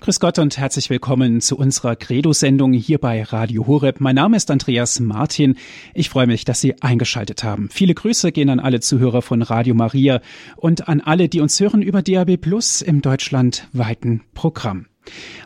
Grüß Gott und herzlich willkommen zu unserer Credo-Sendung hier bei Radio Horeb. Mein Name ist Andreas Martin. Ich freue mich, dass Sie eingeschaltet haben. Viele Grüße gehen an alle Zuhörer von Radio Maria und an alle, die uns hören über DAB Plus im deutschlandweiten Programm.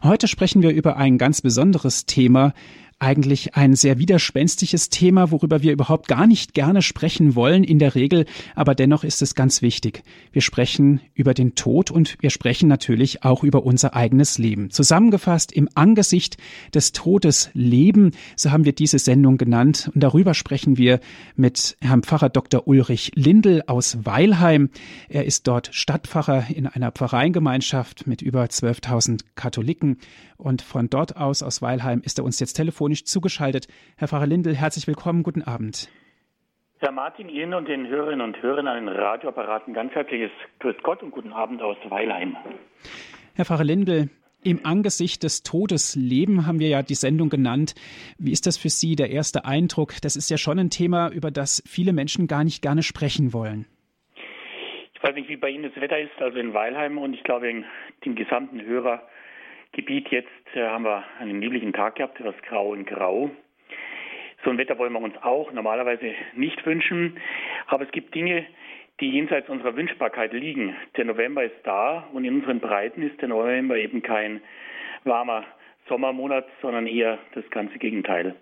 Heute sprechen wir über ein ganz besonderes Thema, eigentlich ein sehr widerspenstiges Thema, worüber wir überhaupt gar nicht gerne sprechen wollen in der Regel, aber dennoch ist es ganz wichtig. Wir sprechen über den Tod und wir sprechen natürlich auch über unser eigenes Leben. Zusammengefasst im Angesicht des Todes leben, so haben wir diese Sendung genannt, und darüber sprechen wir mit Herrn Pfarrer Dr. Ulrich Lindl aus Weilheim. Er ist dort Stadtpfarrer in einer Pfarreiengemeinschaft mit über 12.000 Katholiken, und von dort aus Weilheim, ist er uns jetzt telefonisch zugeschaltet. Herr Pfarrer Lindl, herzlich willkommen, guten Abend. Herr Martin, Ihnen und den Hörerinnen und Hörern an den Radioapparaten ganz herzliches Grüß Gott und guten Abend aus Weilheim. Herr Pfarrer Lindl, im Angesicht des Todes leben haben wir ja die Sendung genannt. Wie ist das für Sie, der erste Eindruck? Das ist ja schon ein Thema, über das viele Menschen gar nicht gerne sprechen wollen. Ich weiß nicht, wie bei Ihnen das Wetter ist, also in Weilheim und ich glaube in dem gesamten Hörergebiet jetzt haben wir einen nebligen Tag gehabt, etwas grau und grau. So ein Wetter wollen wir uns auch normalerweise nicht wünschen, aber es gibt Dinge, die jenseits unserer Wünschbarkeit liegen. Der November ist da und in unseren Breiten ist der November eben kein warmer Sommermonat, sondern eher das ganze Gegenteil.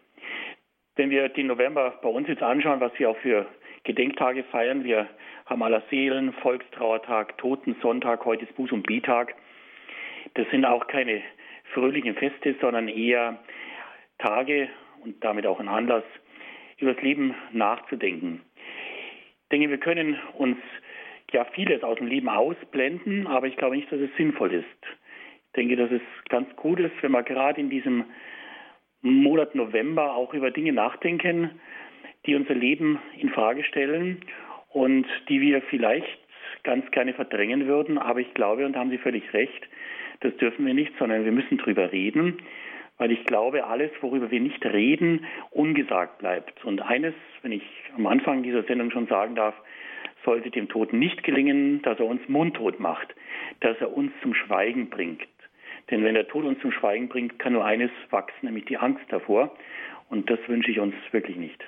Wenn wir den November bei uns jetzt anschauen, was wir auch für Gedenktage feiern, wir haben Allerseelen, Volkstrauertag, Totensonntag, heute ist Buß- und Bi-Tag. Das sind auch keine fröhlichen Feste, sondern eher Tage und damit auch ein Anlass, über das Leben nachzudenken. Ich denke, wir können uns ja vieles aus dem Leben ausblenden, aber ich glaube nicht, dass es sinnvoll ist. Ich denke, dass es ganz gut ist, wenn wir gerade in diesem Monat November auch über Dinge nachdenken, die unser Leben in Frage stellen und die wir vielleicht ganz gerne verdrängen würden. Aber ich glaube, und da haben Sie völlig recht, das dürfen wir nicht, sondern wir müssen drüber reden, weil ich glaube, alles, worüber wir nicht reden, ungesagt bleibt. Und eines, wenn ich am Anfang dieser Sendung schon sagen darf, sollte dem Tod nicht gelingen, dass er uns mundtot macht, dass er uns zum Schweigen bringt. Denn wenn der Tod uns zum Schweigen bringt, kann nur eines wachsen, nämlich die Angst davor. Und das wünsche ich uns wirklich nicht.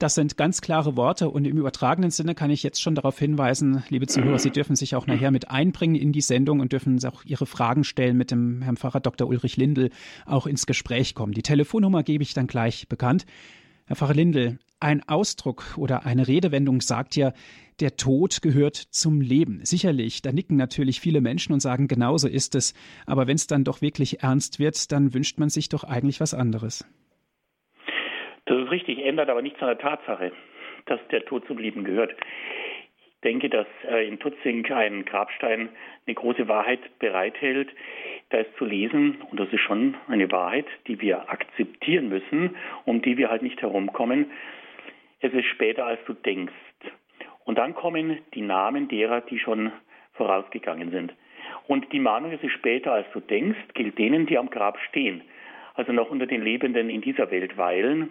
Das sind ganz klare Worte. Und im übertragenen Sinne kann ich jetzt schon darauf hinweisen, liebe Zuhörer, Sie dürfen sich auch nachher mit einbringen in die Sendung und dürfen auch Ihre Fragen stellen, mit dem Herrn Pfarrer Dr. Ulrich Lindl auch ins Gespräch kommen. Die Telefonnummer gebe ich dann gleich bekannt. Herr Pfarrer Lindl, ein Ausdruck oder eine Redewendung sagt ja, der Tod gehört zum Leben. Sicherlich, da nicken natürlich viele Menschen und sagen, genau so ist es. Aber wenn es dann doch wirklich ernst wird, dann wünscht man sich doch eigentlich was anderes. Das ist richtig, ändert aber nichts an der Tatsache, dass der Tod zum Leben gehört. Ich denke, dass in Tutzing ein Grabstein eine große Wahrheit bereithält. Da ist zu lesen, und das ist schon eine Wahrheit, die wir akzeptieren müssen, um die wir halt nicht herumkommen. Es ist später, als du denkst. Und dann kommen die Namen derer, die schon vorausgegangen sind. Und die Mahnung, es ist später, als du denkst, gilt denen, die am Grab stehen, also noch unter den Lebenden in dieser Welt weilen.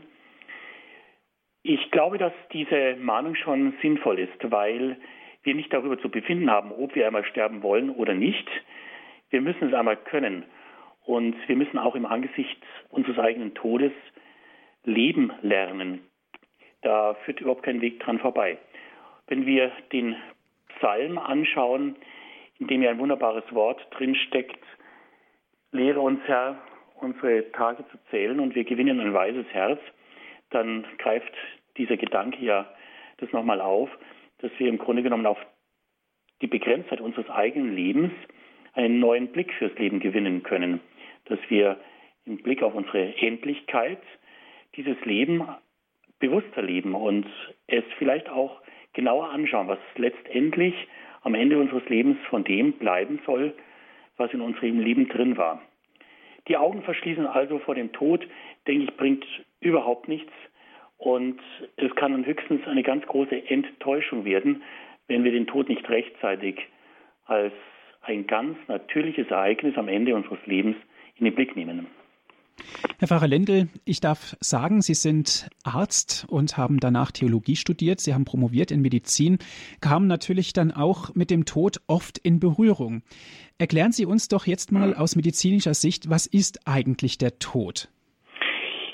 Ich glaube, dass diese Mahnung schon sinnvoll ist, weil wir nicht darüber zu befinden haben, ob wir einmal sterben wollen oder nicht. Wir müssen es einmal können. Und wir müssen auch im Angesicht unseres eigenen Todes leben lernen. Da führt überhaupt kein Weg dran vorbei. Wenn wir den Psalm anschauen, in dem ja ein wunderbares Wort drinsteckt, lehre uns, Herr, unsere Tage zu zählen und wir gewinnen ein weises Herz, dann greift dieser Gedanke ja das nochmal auf, dass wir im Grunde genommen auf die Begrenztheit unseres eigenen Lebens einen neuen Blick fürs Leben gewinnen können. Dass wir im Blick auf unsere Endlichkeit dieses Leben bewusster leben und es vielleicht auch genauer anschauen, was letztendlich am Ende unseres Lebens von dem bleiben soll, was in unserem Leben drin war. Die Augen verschließen also vor dem Tod, denke ich, bringt überhaupt nichts. Und es kann dann höchstens eine ganz große Enttäuschung werden, wenn wir den Tod nicht rechtzeitig als ein ganz natürliches Ereignis am Ende unseres Lebens in den Blick nehmen. Herr Pfarrer Lindl, ich darf sagen, Sie sind Arzt und haben danach Theologie studiert. Sie haben promoviert in Medizin, kamen natürlich dann auch mit dem Tod oft in Berührung. Erklären Sie uns doch jetzt mal aus medizinischer Sicht, was ist eigentlich der Tod?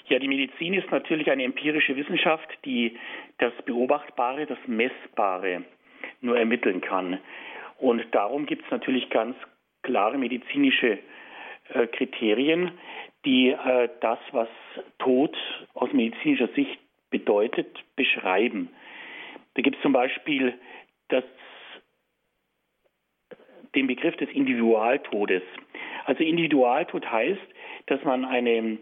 Ja, die Medizin ist natürlich eine empirische Wissenschaft, die das Beobachtbare, das Messbare nur ermitteln kann. Und darum gibt es natürlich ganz klare medizinische Kriterien, die das, was Tod aus medizinischer Sicht bedeutet, beschreiben. Da gibt es zum Beispiel den Begriff des Individualtodes. Also Individualtod heißt, dass man eine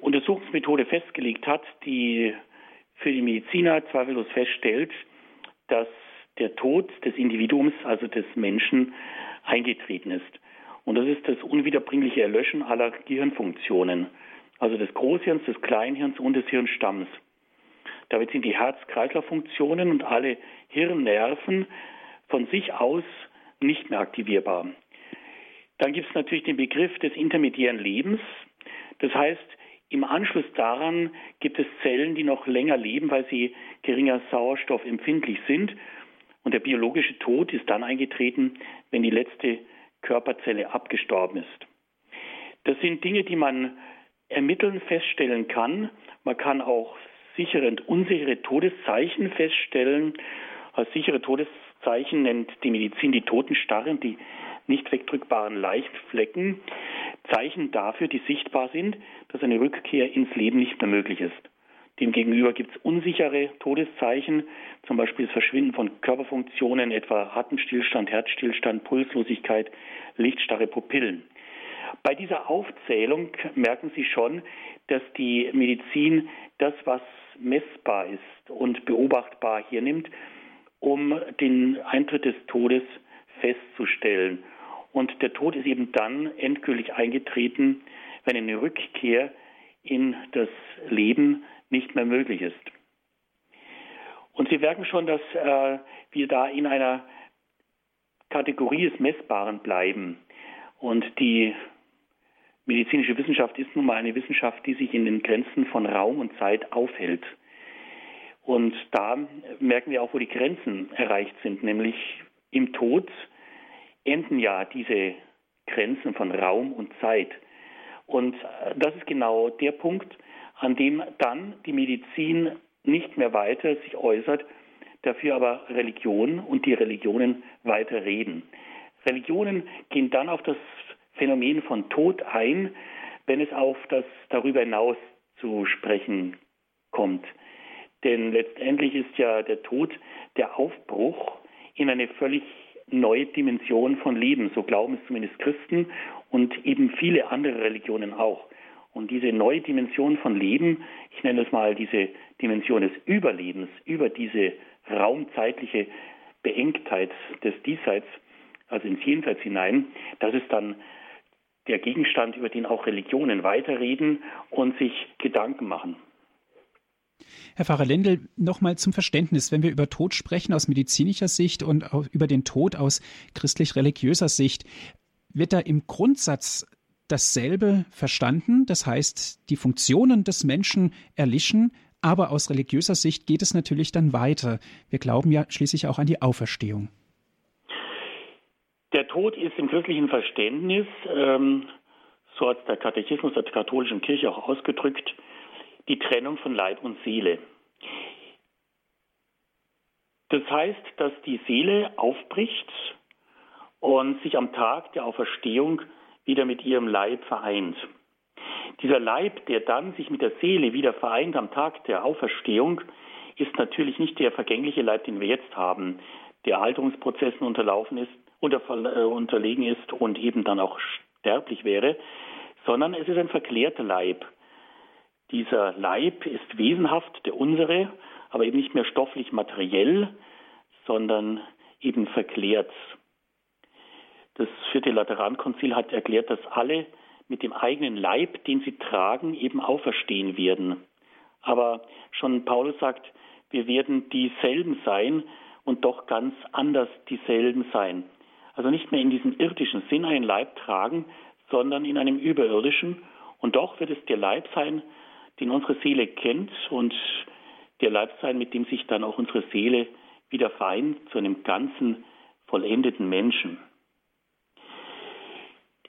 Untersuchungsmethode festgelegt hat, die für die Mediziner zweifellos feststellt, dass der Tod des Individuums, also des Menschen, eingetreten ist. Und das ist das unwiederbringliche Erlöschen aller Gehirnfunktionen, also des Großhirns, des Kleinhirns und des Hirnstamms. Damit sind die Herz-Kreislauf-Funktionen und alle Hirnnerven von sich aus nicht mehr aktivierbar. Dann gibt es natürlich den Begriff des intermediären Lebens. Das heißt, im Anschluss daran gibt es Zellen, die noch länger leben, weil sie geringer Sauerstoff empfindlich sind. Und der biologische Tod ist dann eingetreten, wenn die letzte Körperzelle abgestorben ist. Das sind Dinge, die man ermitteln, feststellen kann. Man kann auch sichere und unsichere Todeszeichen feststellen. Als sichere Todeszeichen nennt die Medizin die Totenstarre und die nicht wegdrückbaren Leichenflecken. Zeichen dafür, die sichtbar sind, dass eine Rückkehr ins Leben nicht mehr möglich ist. Demgegenüber gibt es unsichere Todeszeichen, zum Beispiel das Verschwinden von Körperfunktionen, etwa Atemstillstand, Herzstillstand, Pulslosigkeit, lichtstarre Pupillen. Bei dieser Aufzählung merken Sie schon, dass die Medizin das, was messbar ist und beobachtbar hier nimmt, um den Eintritt des Todes festzustellen. Und der Tod ist eben dann endgültig eingetreten, wenn eine Rückkehr in das Leben nicht mehr möglich ist. Und Sie merken schon, dass wir da in einer Kategorie des Messbaren bleiben. Und die medizinische Wissenschaft ist nun mal eine Wissenschaft, die sich in den Grenzen von Raum und Zeit aufhält. Und da merken wir auch, wo die Grenzen erreicht sind, nämlich im Tod enden ja diese Grenzen von Raum und Zeit. Und das ist genau der Punkt, an dem dann die Medizin nicht mehr weiter sich äußert, dafür aber Religion und die Religionen weiter reden. Religionen gehen dann auf das Phänomen von Tod ein, wenn es auf das darüber hinaus zu sprechen kommt. Denn letztendlich ist ja der Tod der Aufbruch in eine völlig neue Dimension von Leben. So glauben es zumindest Christen und eben viele andere Religionen auch. Und diese neue Dimension von Leben, ich nenne es mal diese Dimension des Überlebens, über diese raumzeitliche Beengtheit des Diesseits, also ins Jenseits hinein, das ist dann der Gegenstand, über den auch Religionen weiterreden und sich Gedanken machen. Herr Pfarrer Lindl, nochmal zum Verständnis, wenn wir über Tod sprechen aus medizinischer Sicht und über den Tod aus christlich-religiöser Sicht, wird da im Grundsatz dasselbe verstanden, das heißt, die Funktionen des Menschen erlischen, aber aus religiöser Sicht geht es natürlich dann weiter. Wir glauben ja schließlich auch an die Auferstehung. Der Tod ist im christlichen Verständnis, so hat der Katechismus der katholischen Kirche auch ausgedrückt, die Trennung von Leib und Seele. Das heißt, dass die Seele aufbricht und sich am Tag der Auferstehung wieder mit ihrem Leib vereint. Dieser Leib, der dann sich mit der Seele wieder vereint am Tag der Auferstehung, ist natürlich nicht der vergängliche Leib, den wir jetzt haben, der Alterungsprozessen unterlegen ist und eben dann auch sterblich wäre, sondern es ist ein verklärter Leib. Dieser Leib ist wesenhaft, der unsere, aber eben nicht mehr stofflich materiell, sondern eben verklärt. Das 4. Laterankonzil hat erklärt, dass alle mit dem eigenen Leib, den sie tragen, eben auferstehen werden. Aber schon Paulus sagt, wir werden dieselben sein und doch ganz anders dieselben sein. Also nicht mehr in diesem irdischen Sinn einen Leib tragen, sondern in einem überirdischen Und doch wird es der Leib sein, den unsere Seele kennt, und der Leib sein, mit dem sich dann auch unsere Seele wieder vereint zu einem ganzen, vollendeten Menschen.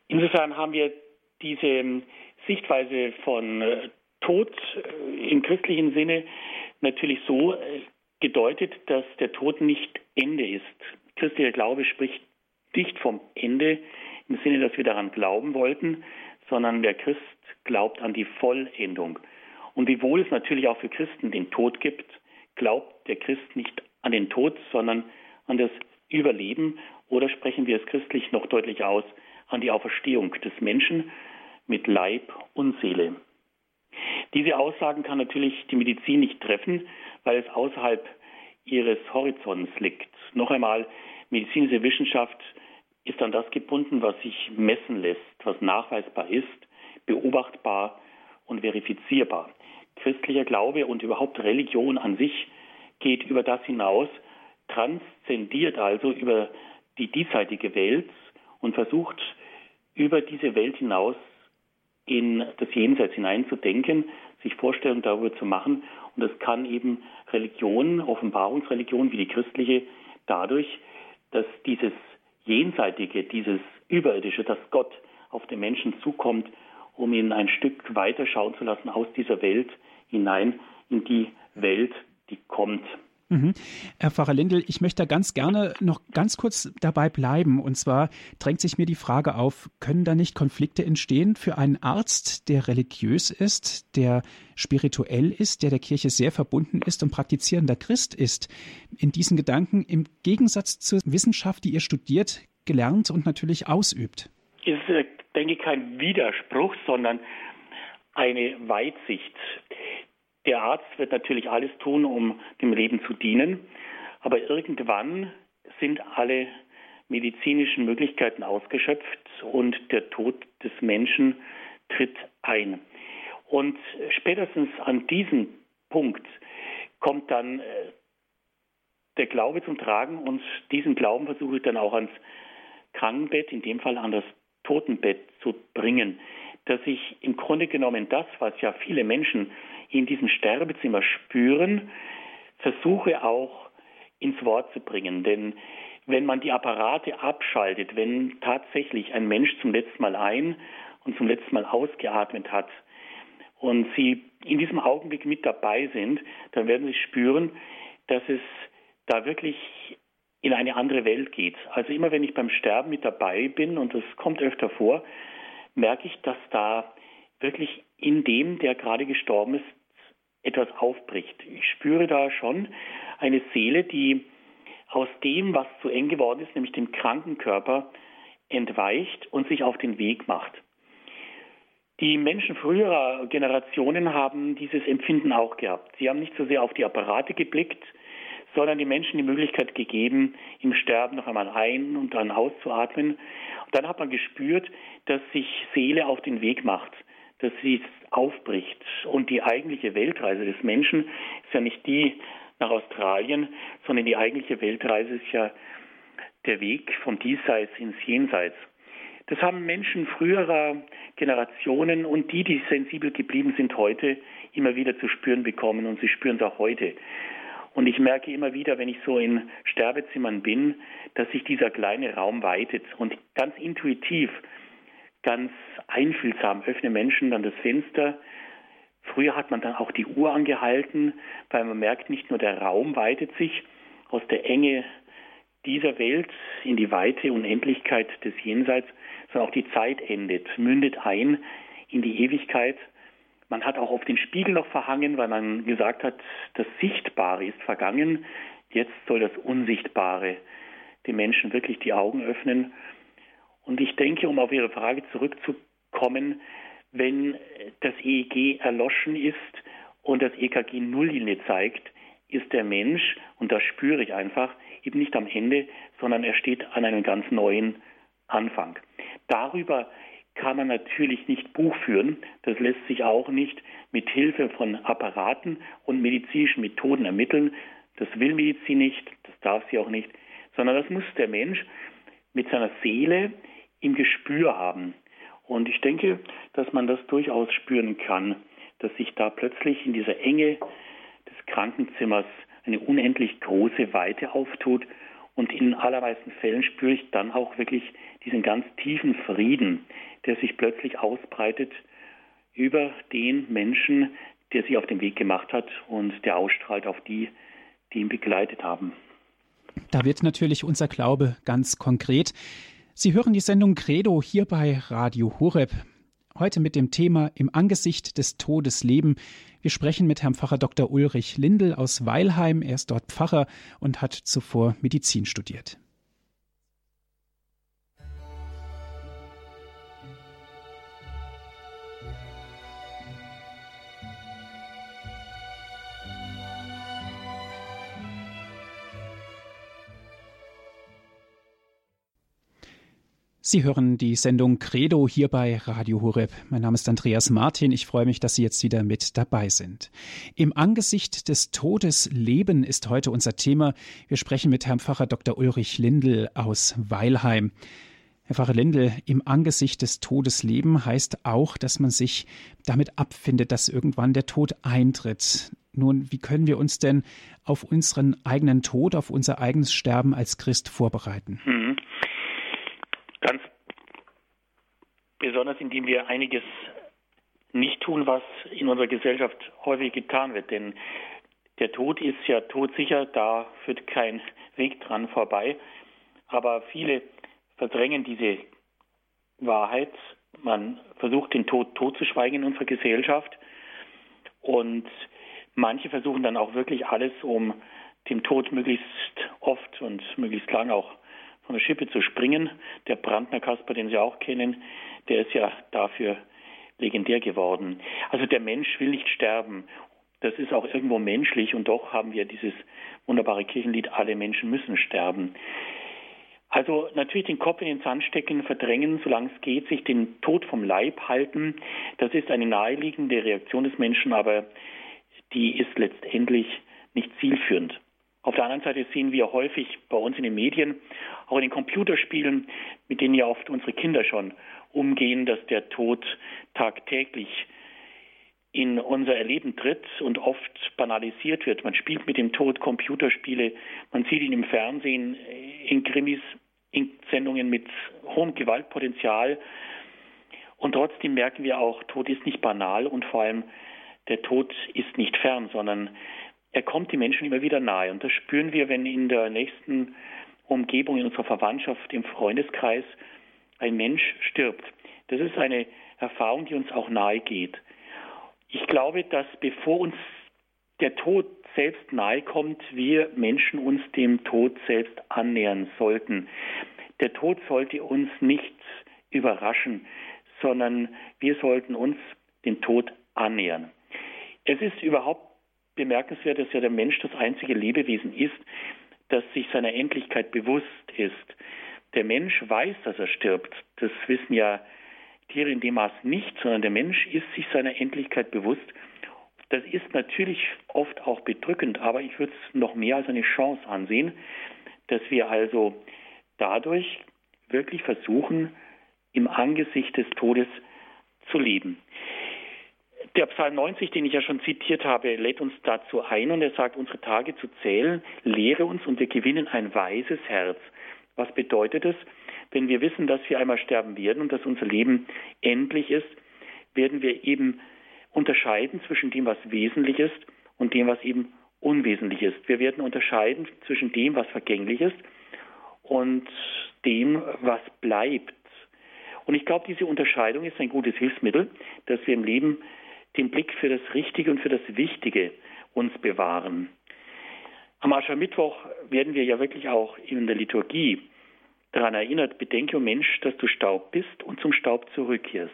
Insofern haben wir diese Sichtweise von Tod im christlichen Sinne natürlich so gedeutet, dass der Tod nicht Ende ist. Christlicher Glaube spricht nicht vom Ende im Sinne, dass wir daran glauben wollten, sondern der Christ glaubt an die Vollendung. Und wiewohl es natürlich auch für Christen den Tod gibt, glaubt der Christ nicht an den Tod, sondern an das Überleben, oder sprechen wir es christlich noch deutlich aus, an die Auferstehung des Menschen mit Leib und Seele. Diese Aussagen kann natürlich die Medizin nicht treffen, weil es außerhalb ihres Horizonts liegt. Noch einmal, medizinische Wissenschaft ist an das gebunden, was sich messen lässt, was nachweisbar ist, beobachtbar und verifizierbar. Christlicher Glaube und überhaupt Religion an sich geht über das hinaus, transzendiert also über die diesseitige Welt und versucht, über diese Welt hinaus in das Jenseits hineinzudenken, sich Vorstellungen darüber zu machen. Und das kann eben Religion, Offenbarungsreligion wie die christliche, dadurch, dass dieses Jenseitige, dieses Überirdische, dass Gott auf den Menschen zukommt, um ihn ein Stück weiter schauen zu lassen aus dieser Welt hinein in die Welt, die kommt. Mhm. Herr Pfarrer Lindl, ich möchte da ganz gerne noch ganz kurz dabei bleiben. Und zwar drängt sich mir die Frage auf, können da nicht Konflikte entstehen für einen Arzt, der religiös ist, der spirituell ist, der der Kirche sehr verbunden ist und praktizierender Christ ist? In diesen Gedanken im Gegensatz zur Wissenschaft, die ihr studiert, gelernt und natürlich ausübt. Ist, denke ich, kein Widerspruch, sondern eine Weitsicht. Der Arzt wird natürlich alles tun, um dem Leben zu dienen, aber irgendwann sind alle medizinischen Möglichkeiten ausgeschöpft und der Tod des Menschen tritt ein. Und spätestens an diesem Punkt kommt dann der Glaube zum Tragen, und diesen Glauben versuche ich dann auch ans Krankenbett, in dem Fall an das Totenbett zu bringen, dass ich im Grunde genommen das, was ja viele Menschen in diesem Sterbezimmer spüren, versuche auch ins Wort zu bringen. Denn wenn man die Apparate abschaltet, wenn tatsächlich ein Mensch zum letzten Mal ein- und zum letzten Mal ausgeatmet hat und Sie in diesem Augenblick mit dabei sind, dann werden Sie spüren, dass es da wirklich in eine andere Welt geht. Also immer wenn ich beim Sterben mit dabei bin, und das kommt öfter vor, merke ich, dass da wirklich in dem, der gerade gestorben ist, etwas aufbricht. Ich spüre da schon eine Seele, die aus dem, was zu eng geworden ist, nämlich dem kranken Körper, entweicht und sich auf den Weg macht. Die Menschen früherer Generationen haben dieses Empfinden auch gehabt. Sie haben nicht so sehr auf die Apparate geblickt, sondern den Menschen die Möglichkeit gegeben, im Sterben noch einmal ein- und dann auszuatmen. Und dann hat man gespürt, dass sich Seele auf den Weg macht, dass sie aufbricht. Und die eigentliche Weltreise des Menschen ist ja nicht die nach Australien, sondern die eigentliche Weltreise ist ja der Weg vom Diesseits ins Jenseits. Das haben Menschen früherer Generationen und die, die sensibel geblieben sind heute, immer wieder zu spüren bekommen, und sie spüren es auch heute. Und ich merke immer wieder, wenn ich so in Sterbezimmern bin, dass sich dieser kleine Raum weitet. Und ganz intuitiv, ganz einfühlsam öffnen Menschen dann das Fenster. Früher hat man dann auch die Uhr angehalten, weil man merkt, nicht nur der Raum weitet sich aus der Enge dieser Welt in die weite Unendlichkeit des Jenseits, sondern auch die Zeit endet, mündet ein in die Ewigkeit. Man hat auch auf den Spiegel noch verhangen, weil man gesagt hat, das Sichtbare ist vergangen. Jetzt soll das Unsichtbare den Menschen wirklich die Augen öffnen. Und ich denke, um auf Ihre Frage zurückzukommen, wenn das EEG erloschen ist und das EKG Nulllinie zeigt, ist der Mensch, und das spüre ich einfach, eben nicht am Ende, sondern er steht an einem ganz neuen Anfang. Darüber kann man natürlich nicht Buch führen. Das lässt sich auch nicht mit Hilfe von Apparaten und medizinischen Methoden ermitteln. Das will Medizin nicht, das darf sie auch nicht, sondern das muss der Mensch mit seiner Seele im Gespür haben. Und ich denke, dass man das durchaus spüren kann, dass sich da plötzlich in dieser Enge des Krankenzimmers eine unendlich große Weite auftut. Und in allermeisten Fällen spüre ich dann auch wirklich diesen ganz tiefen Frieden, der sich plötzlich ausbreitet über den Menschen, der sich auf den Weg gemacht hat und der ausstrahlt auf die, die ihn begleitet haben. Da wird natürlich unser Glaube ganz konkret. Sie hören die Sendung Credo hier bei Radio Horeb. Heute mit dem Thema Im Angesicht des Todes leben. Wir sprechen mit Herrn Pfarrer Dr. Ulrich Lindl aus Weilheim. Er ist dort Pfarrer und hat zuvor Medizin studiert. Sie hören die Sendung Credo hier bei Radio Horeb. Mein Name ist Andreas Martin. Ich freue mich, dass Sie jetzt wieder mit dabei sind. Im Angesicht des Todes leben ist heute unser Thema. Wir sprechen mit Herrn Pfarrer Dr. Ulrich Lindl aus Weilheim. Herr Pfarrer Lindl, im Angesicht des Todes leben heißt auch, dass man sich damit abfindet, dass irgendwann der Tod eintritt. Nun, wie können wir uns denn auf unseren eigenen Tod, auf unser eigenes Sterben als Christ vorbereiten? Ganz besonders, indem wir einiges nicht tun, was in unserer Gesellschaft häufig getan wird. Denn der Tod ist ja todsicher, da führt kein Weg dran vorbei. Aber viele verdrängen diese Wahrheit. Man versucht, den Tod totzuschweigen in unserer Gesellschaft. Und manche versuchen dann auch wirklich alles, um dem Tod möglichst oft und möglichst lang auch von der Schippe zu springen. Der Brandner Kasper, den Sie auch kennen, der ist ja dafür legendär geworden. Also der Mensch will nicht sterben. Das ist auch irgendwo menschlich und doch haben wir dieses wunderbare Kirchenlied, alle Menschen müssen sterben. Also natürlich den Kopf in den Sand stecken, verdrängen, solange es geht, sich den Tod vom Leib halten. Das ist eine naheliegende Reaktion des Menschen, aber die ist letztendlich nicht zielführend. Auf der anderen Seite sehen wir häufig bei uns in den Medien, auch in den Computerspielen, mit denen ja oft unsere Kinder schon umgehen, dass der Tod tagtäglich in unser Erleben tritt und oft banalisiert wird. Man spielt mit dem Tod Computerspiele, man sieht ihn im Fernsehen, in Krimis, in Sendungen mit hohem Gewaltpotenzial. Und trotzdem merken wir auch, Tod ist nicht banal und vor allem der Tod ist nicht fern, sondern er kommt den Menschen immer wieder nahe. Und das spüren wir, wenn in der nächsten Umgebung, in unserer Verwandtschaft, im Freundeskreis ein Mensch stirbt. Das ist eine Erfahrung, die uns auch nahe geht. Ich glaube, dass bevor uns der Tod selbst nahe kommt, wir Menschen uns dem Tod selbst annähern sollten. Der Tod sollte uns nicht überraschen, sondern wir sollten uns dem Tod annähern. Es ist überhaupt bemerkenswert, dass ja der Mensch das einzige Lebewesen ist, das sich seiner Endlichkeit bewusst ist. Der Mensch weiß, dass er stirbt. Das wissen ja Tiere in dem Maß nicht, sondern der Mensch ist sich seiner Endlichkeit bewusst. Das ist natürlich oft auch bedrückend, aber ich würde es noch mehr als eine Chance ansehen, dass wir also dadurch wirklich versuchen, im Angesicht des Todes zu leben. Der Psalm 90, den ich ja schon zitiert habe, lädt uns dazu ein und er sagt, unsere Tage zu zählen, lehre uns und wir gewinnen ein weises Herz. Was bedeutet es? Wenn wir wissen, dass wir einmal sterben werden und dass unser Leben endlich ist, werden wir eben unterscheiden zwischen dem, was wesentlich ist und dem, was eben unwesentlich ist. Wir werden unterscheiden zwischen dem, was vergänglich ist und dem, was bleibt. Und ich glaube, diese Unterscheidung ist ein gutes Hilfsmittel, dass wir im Leben den Blick für das Richtige und für das Wichtige uns bewahren. Am Aschermittwoch werden wir ja wirklich auch in der Liturgie daran erinnert, bedenke, o Mensch, dass du Staub bist und zum Staub zurückkehrst.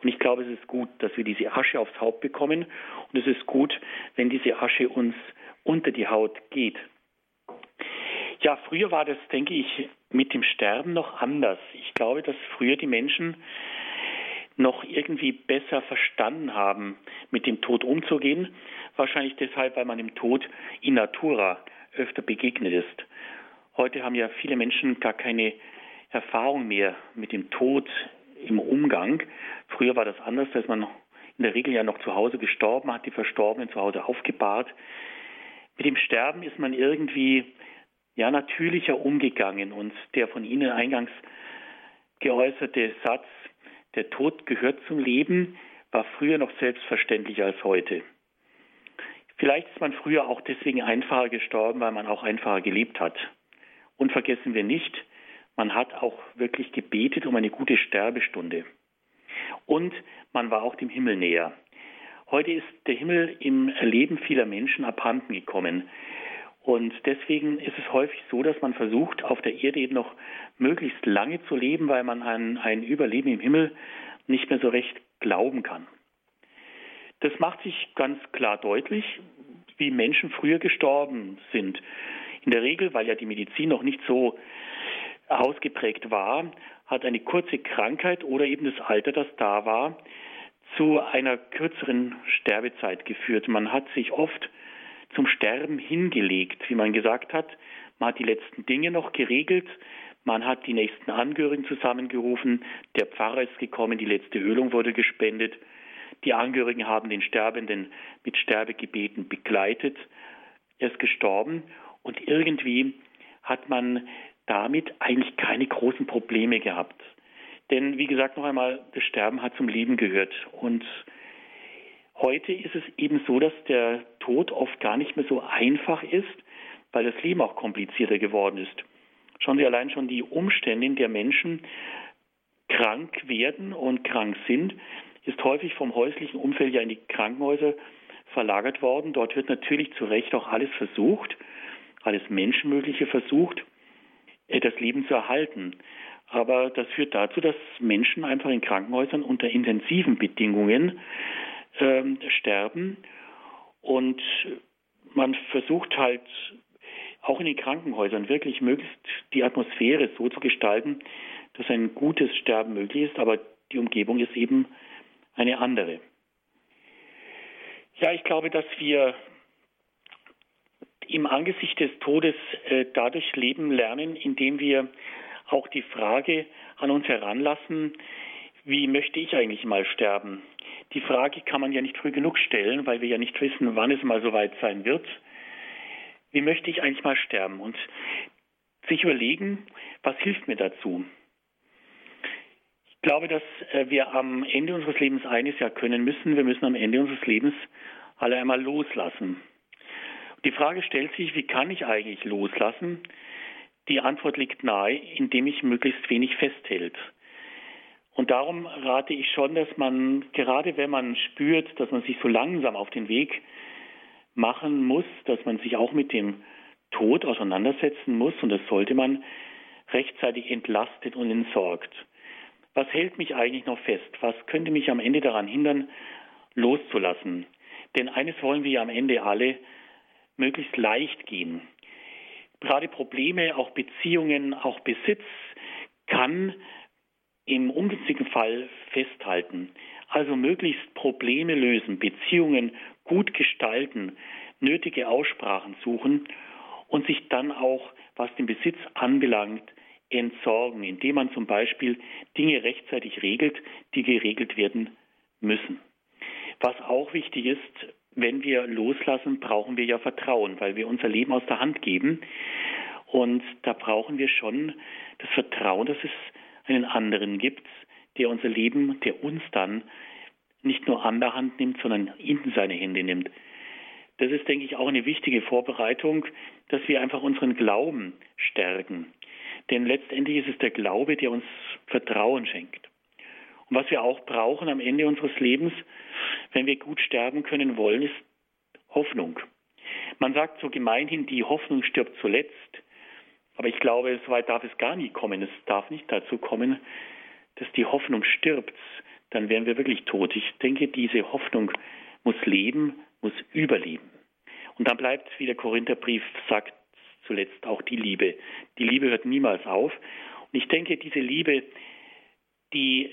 Und ich glaube, es ist gut, dass wir diese Asche aufs Haupt bekommen und es ist gut, wenn diese Asche uns unter die Haut geht. Ja, früher war das, denke ich, mit dem Sterben noch anders. Ich glaube, dass früher die Menschen noch irgendwie besser verstanden haben, mit dem Tod umzugehen. Wahrscheinlich deshalb, weil man dem Tod in natura öfter begegnet ist. Heute haben ja viele Menschen gar keine Erfahrung mehr mit dem Tod im Umgang. Früher war das anders, dass man in der Regel ja noch zu Hause gestorben hat, die Verstorbenen zu Hause aufgebahrt. Mit dem Sterben ist man irgendwie ja natürlicher umgegangen und der von Ihnen eingangs geäußerte Satz, der Tod gehört zum Leben, war früher noch selbstverständlicher als heute. Vielleicht ist man früher auch deswegen einfacher gestorben, weil man auch einfacher gelebt hat. Und vergessen wir nicht, man hat auch wirklich gebetet um eine gute Sterbestunde. Und man war auch dem Himmel näher. Heute ist der Himmel im Leben vieler Menschen abhanden gekommen. Und deswegen ist es häufig so, dass man versucht, auf der Erde eben noch möglichst lange zu leben, weil man an ein Überleben im Himmel nicht mehr so recht glauben kann. Das macht sich ganz klar deutlich, wie Menschen früher gestorben sind. In der Regel, weil ja die Medizin noch nicht so ausgeprägt war, hat eine kurze Krankheit oder eben das Alter, das da war, zu einer kürzeren Sterbezeit geführt. Man hat sich oft zum Sterben hingelegt, wie man gesagt hat. Man hat die letzten Dinge noch geregelt, man hat die nächsten Angehörigen zusammengerufen, der Pfarrer ist gekommen, die letzte Ölung wurde gespendet. Die Angehörigen haben den Sterbenden mit Sterbegebeten begleitet. Er ist gestorben und irgendwie hat man damit eigentlich keine großen Probleme gehabt. Denn wie gesagt, noch einmal, das Sterben hat zum Leben gehört. Und heute ist es eben so, dass der Tod oft gar nicht mehr so einfach ist, weil das Leben auch komplizierter geworden ist. Schauen Sie allein schon die Umstände, in der Menschen krank werden und krank sind, ist häufig vom häuslichen Umfeld ja in die Krankenhäuser verlagert worden. Dort wird natürlich zu Recht auch alles versucht, alles Menschenmögliche versucht, das Leben zu erhalten. Aber das führt dazu, dass Menschen einfach in Krankenhäusern unter intensiven Bedingungen sterben. Und man versucht halt auch in den Krankenhäusern wirklich möglichst die Atmosphäre so zu gestalten, dass ein gutes Sterben möglich ist, aber die Umgebung ist eben eine andere. Ja, ich glaube, dass wir im Angesicht des Todes dadurch leben lernen, indem wir auch die Frage an uns heranlassen, wie möchte ich eigentlich mal sterben? Die Frage kann man ja nicht früh genug stellen, weil wir ja nicht wissen, wann es mal soweit sein wird. Wie möchte ich eigentlich mal sterben? Und sich überlegen, was hilft mir dazu? Ich glaube, dass wir am Ende unseres Lebens eines ja können müssen. Wir müssen am Ende unseres Lebens alle einmal loslassen. Die Frage stellt sich, wie kann ich eigentlich loslassen? Die Antwort liegt nahe, indem ich möglichst wenig festhält. Und darum rate ich schon, dass man, gerade wenn man spürt, dass man sich so langsam auf den Weg machen muss, dass man sich auch mit dem Tod auseinandersetzen muss, und das sollte man, rechtzeitig entlastet und entsorgt. Was hält mich eigentlich noch fest? Was könnte mich am Ende daran hindern, loszulassen? Denn eines wollen wir am Ende alle, möglichst leicht gehen. Gerade Probleme, auch Beziehungen, auch Besitz kann im ungünstigen Fall festhalten. Also möglichst Probleme lösen, Beziehungen gut gestalten, nötige Aussprachen suchen und sich dann auch, was den Besitz anbelangt, entsorgen, indem man zum Beispiel Dinge rechtzeitig regelt, die geregelt werden müssen. Was auch wichtig ist, wenn wir loslassen, brauchen wir ja Vertrauen, weil wir unser Leben aus der Hand geben. Und da brauchen wir schon das Vertrauen, dass es einen anderen gibt, der unser Leben, der uns dann nicht nur an der Hand nimmt, sondern in seine Hände nimmt. Das ist, denke ich, auch eine wichtige Vorbereitung, dass wir einfach unseren Glauben stärken. Denn letztendlich ist es der Glaube, der uns Vertrauen schenkt. Und was wir auch brauchen am Ende unseres Lebens, wenn wir gut sterben können wollen, ist Hoffnung. Man sagt so gemeinhin, die Hoffnung stirbt zuletzt. Aber ich glaube, so weit darf es gar nie kommen. Es darf nicht dazu kommen, dass die Hoffnung stirbt. Dann wären wir wirklich tot. Ich denke, diese Hoffnung muss leben, muss überleben. Und dann bleibt, wie der Korintherbrief sagt, zuletzt auch die Liebe. Die Liebe hört niemals auf. Und ich denke, diese Liebe, die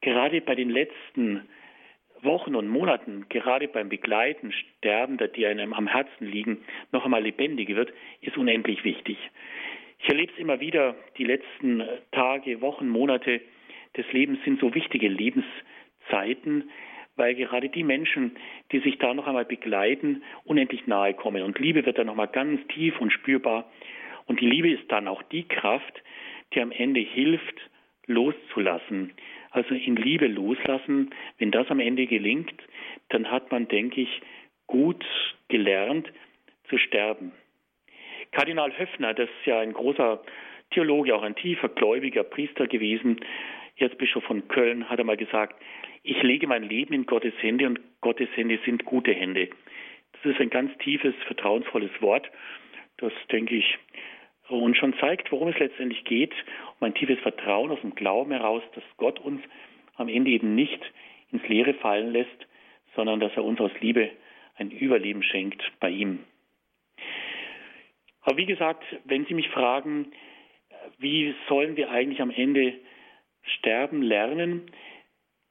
gerade bei den letzten Wochen und Monaten, gerade beim Begleiten Sterbender, die einem am Herzen liegen, noch einmal lebendig wird, ist unendlich wichtig. Ich erlebe es immer wieder, die letzten Tage, Wochen, Monate, des Lebens sind so wichtige Lebenszeiten, weil gerade die Menschen, die sich da noch einmal begleiten, unendlich nahe kommen. Und Liebe wird dann noch mal ganz tief und spürbar. Und die Liebe ist dann auch die Kraft, die am Ende hilft, loszulassen. Also in Liebe loslassen, wenn das am Ende gelingt, dann hat man, denke ich, gut gelernt zu sterben. Kardinal Höffner, das ist ja ein großer Theologe, auch ein tiefer gläubiger Priester gewesen, Erzbischof von Köln, hat einmal gesagt, ich lege mein Leben in Gottes Hände und Gottes Hände sind gute Hände. Das ist ein ganz tiefes, vertrauensvolles Wort, das, denke ich, uns schon zeigt, worum es letztendlich geht, um ein tiefes Vertrauen aus dem Glauben heraus, dass Gott uns am Ende eben nicht ins Leere fallen lässt, sondern dass er uns aus Liebe ein Überleben schenkt bei ihm. Aber wie gesagt, wenn Sie mich fragen, wie sollen wir eigentlich am Ende sterben lernen?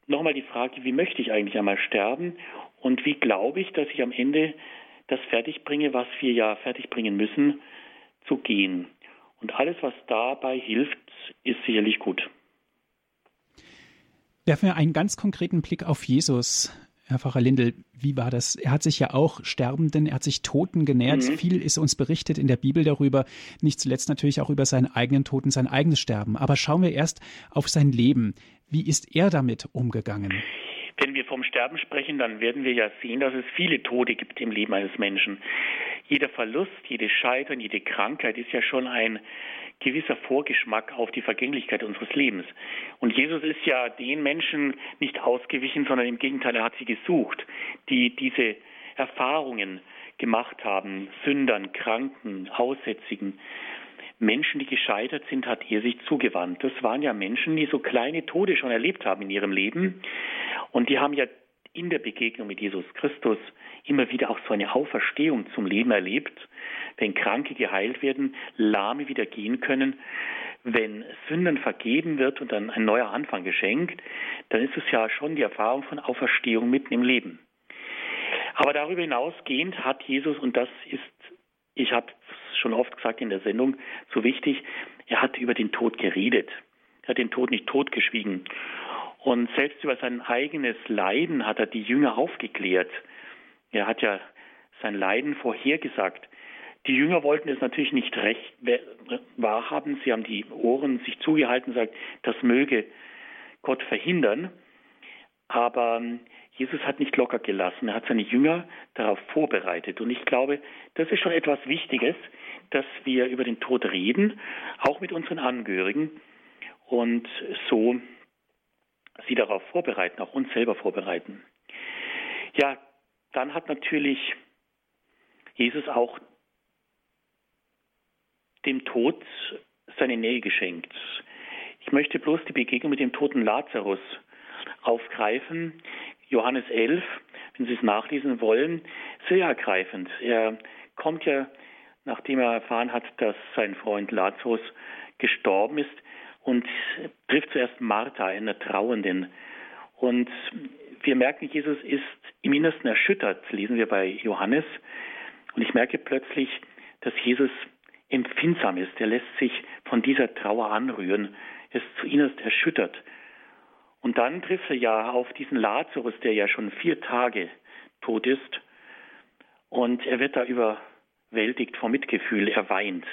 Nochmal die Frage, wie möchte ich eigentlich einmal sterben und wie glaube ich, dass ich am Ende das fertigbringe, was wir ja fertigbringen müssen, zu gehen. Und alles, was dabei hilft, ist sicherlich gut. Werfen wir einen ganz konkreten Blick auf Jesus, Herr Pfarrer Lindl. Wie war das? Er hat sich ja auch Sterbenden, er hat sich Toten genähert. Mhm. Viel ist uns berichtet in der Bibel darüber. Nicht zuletzt natürlich auch über seinen eigenen Tod und sein eigenes Sterben. Aber schauen wir erst auf sein Leben. Wie ist er damit umgegangen? Wenn wir vom Sterben sprechen, dann werden wir ja sehen, dass es viele Tode gibt im Leben eines Menschen. Jeder Verlust, jedes Scheitern, jede Krankheit ist ja schon ein gewisser Vorgeschmack auf die Vergänglichkeit unseres Lebens. Und Jesus ist ja den Menschen nicht ausgewichen, sondern im Gegenteil, er hat sie gesucht, die diese Erfahrungen gemacht haben. Sündern, Kranken, Aussätzigen. Menschen, die gescheitert sind, hat er sich zugewandt. Das waren ja Menschen, die so kleine Tode schon erlebt haben in ihrem Leben. Und die haben ja in der Begegnung mit Jesus Christus immer wieder auch so eine Auferstehung zum Leben erlebt. Wenn Kranke geheilt werden, Lahme wieder gehen können, wenn Sündern vergeben wird und dann ein neuer Anfang geschenkt, dann ist es ja schon die Erfahrung von Auferstehung mitten im Leben. Aber darüber hinausgehend hat Jesus, und das ist, ich habe es schon oft gesagt in der Sendung, so wichtig, er hat über den Tod geredet. Er hat den Tod nicht totgeschwiegen. Und selbst über sein eigenes Leiden hat er die Jünger aufgeklärt. Er hat ja sein Leiden vorhergesagt. Die Jünger wollten es natürlich nicht recht wahrhaben. Sie haben die Ohren sich zugehalten und gesagt, das möge Gott verhindern. Aber Jesus hat nicht locker gelassen. Er hat seine Jünger darauf vorbereitet. Und ich glaube, das ist schon etwas Wichtiges, dass wir über den Tod reden, auch mit unseren Angehörigen. Und so sie darauf vorbereiten, auch uns selber vorbereiten. Ja, dann hat natürlich Jesus auch dem Tod seine Nähe geschenkt. Ich möchte bloß die Begegnung mit dem toten Lazarus aufgreifen. Johannes 11, wenn Sie es nachlesen wollen, sehr ergreifend. Er kommt ja, nachdem er erfahren hat, dass sein Freund Lazarus gestorben ist, und trifft zuerst Martha, einer Trauernden. Und wir merken, Jesus ist im Innersten erschüttert, lesen wir bei Johannes. Und ich merke plötzlich, dass Jesus empfindsam ist. Er lässt sich von dieser Trauer anrühren. Er ist zu innerst erschüttert. Und dann trifft er ja auf diesen Lazarus, der ja schon 4 Tage tot ist. Und er wird da überwältigt vom Mitgefühl. Er weint.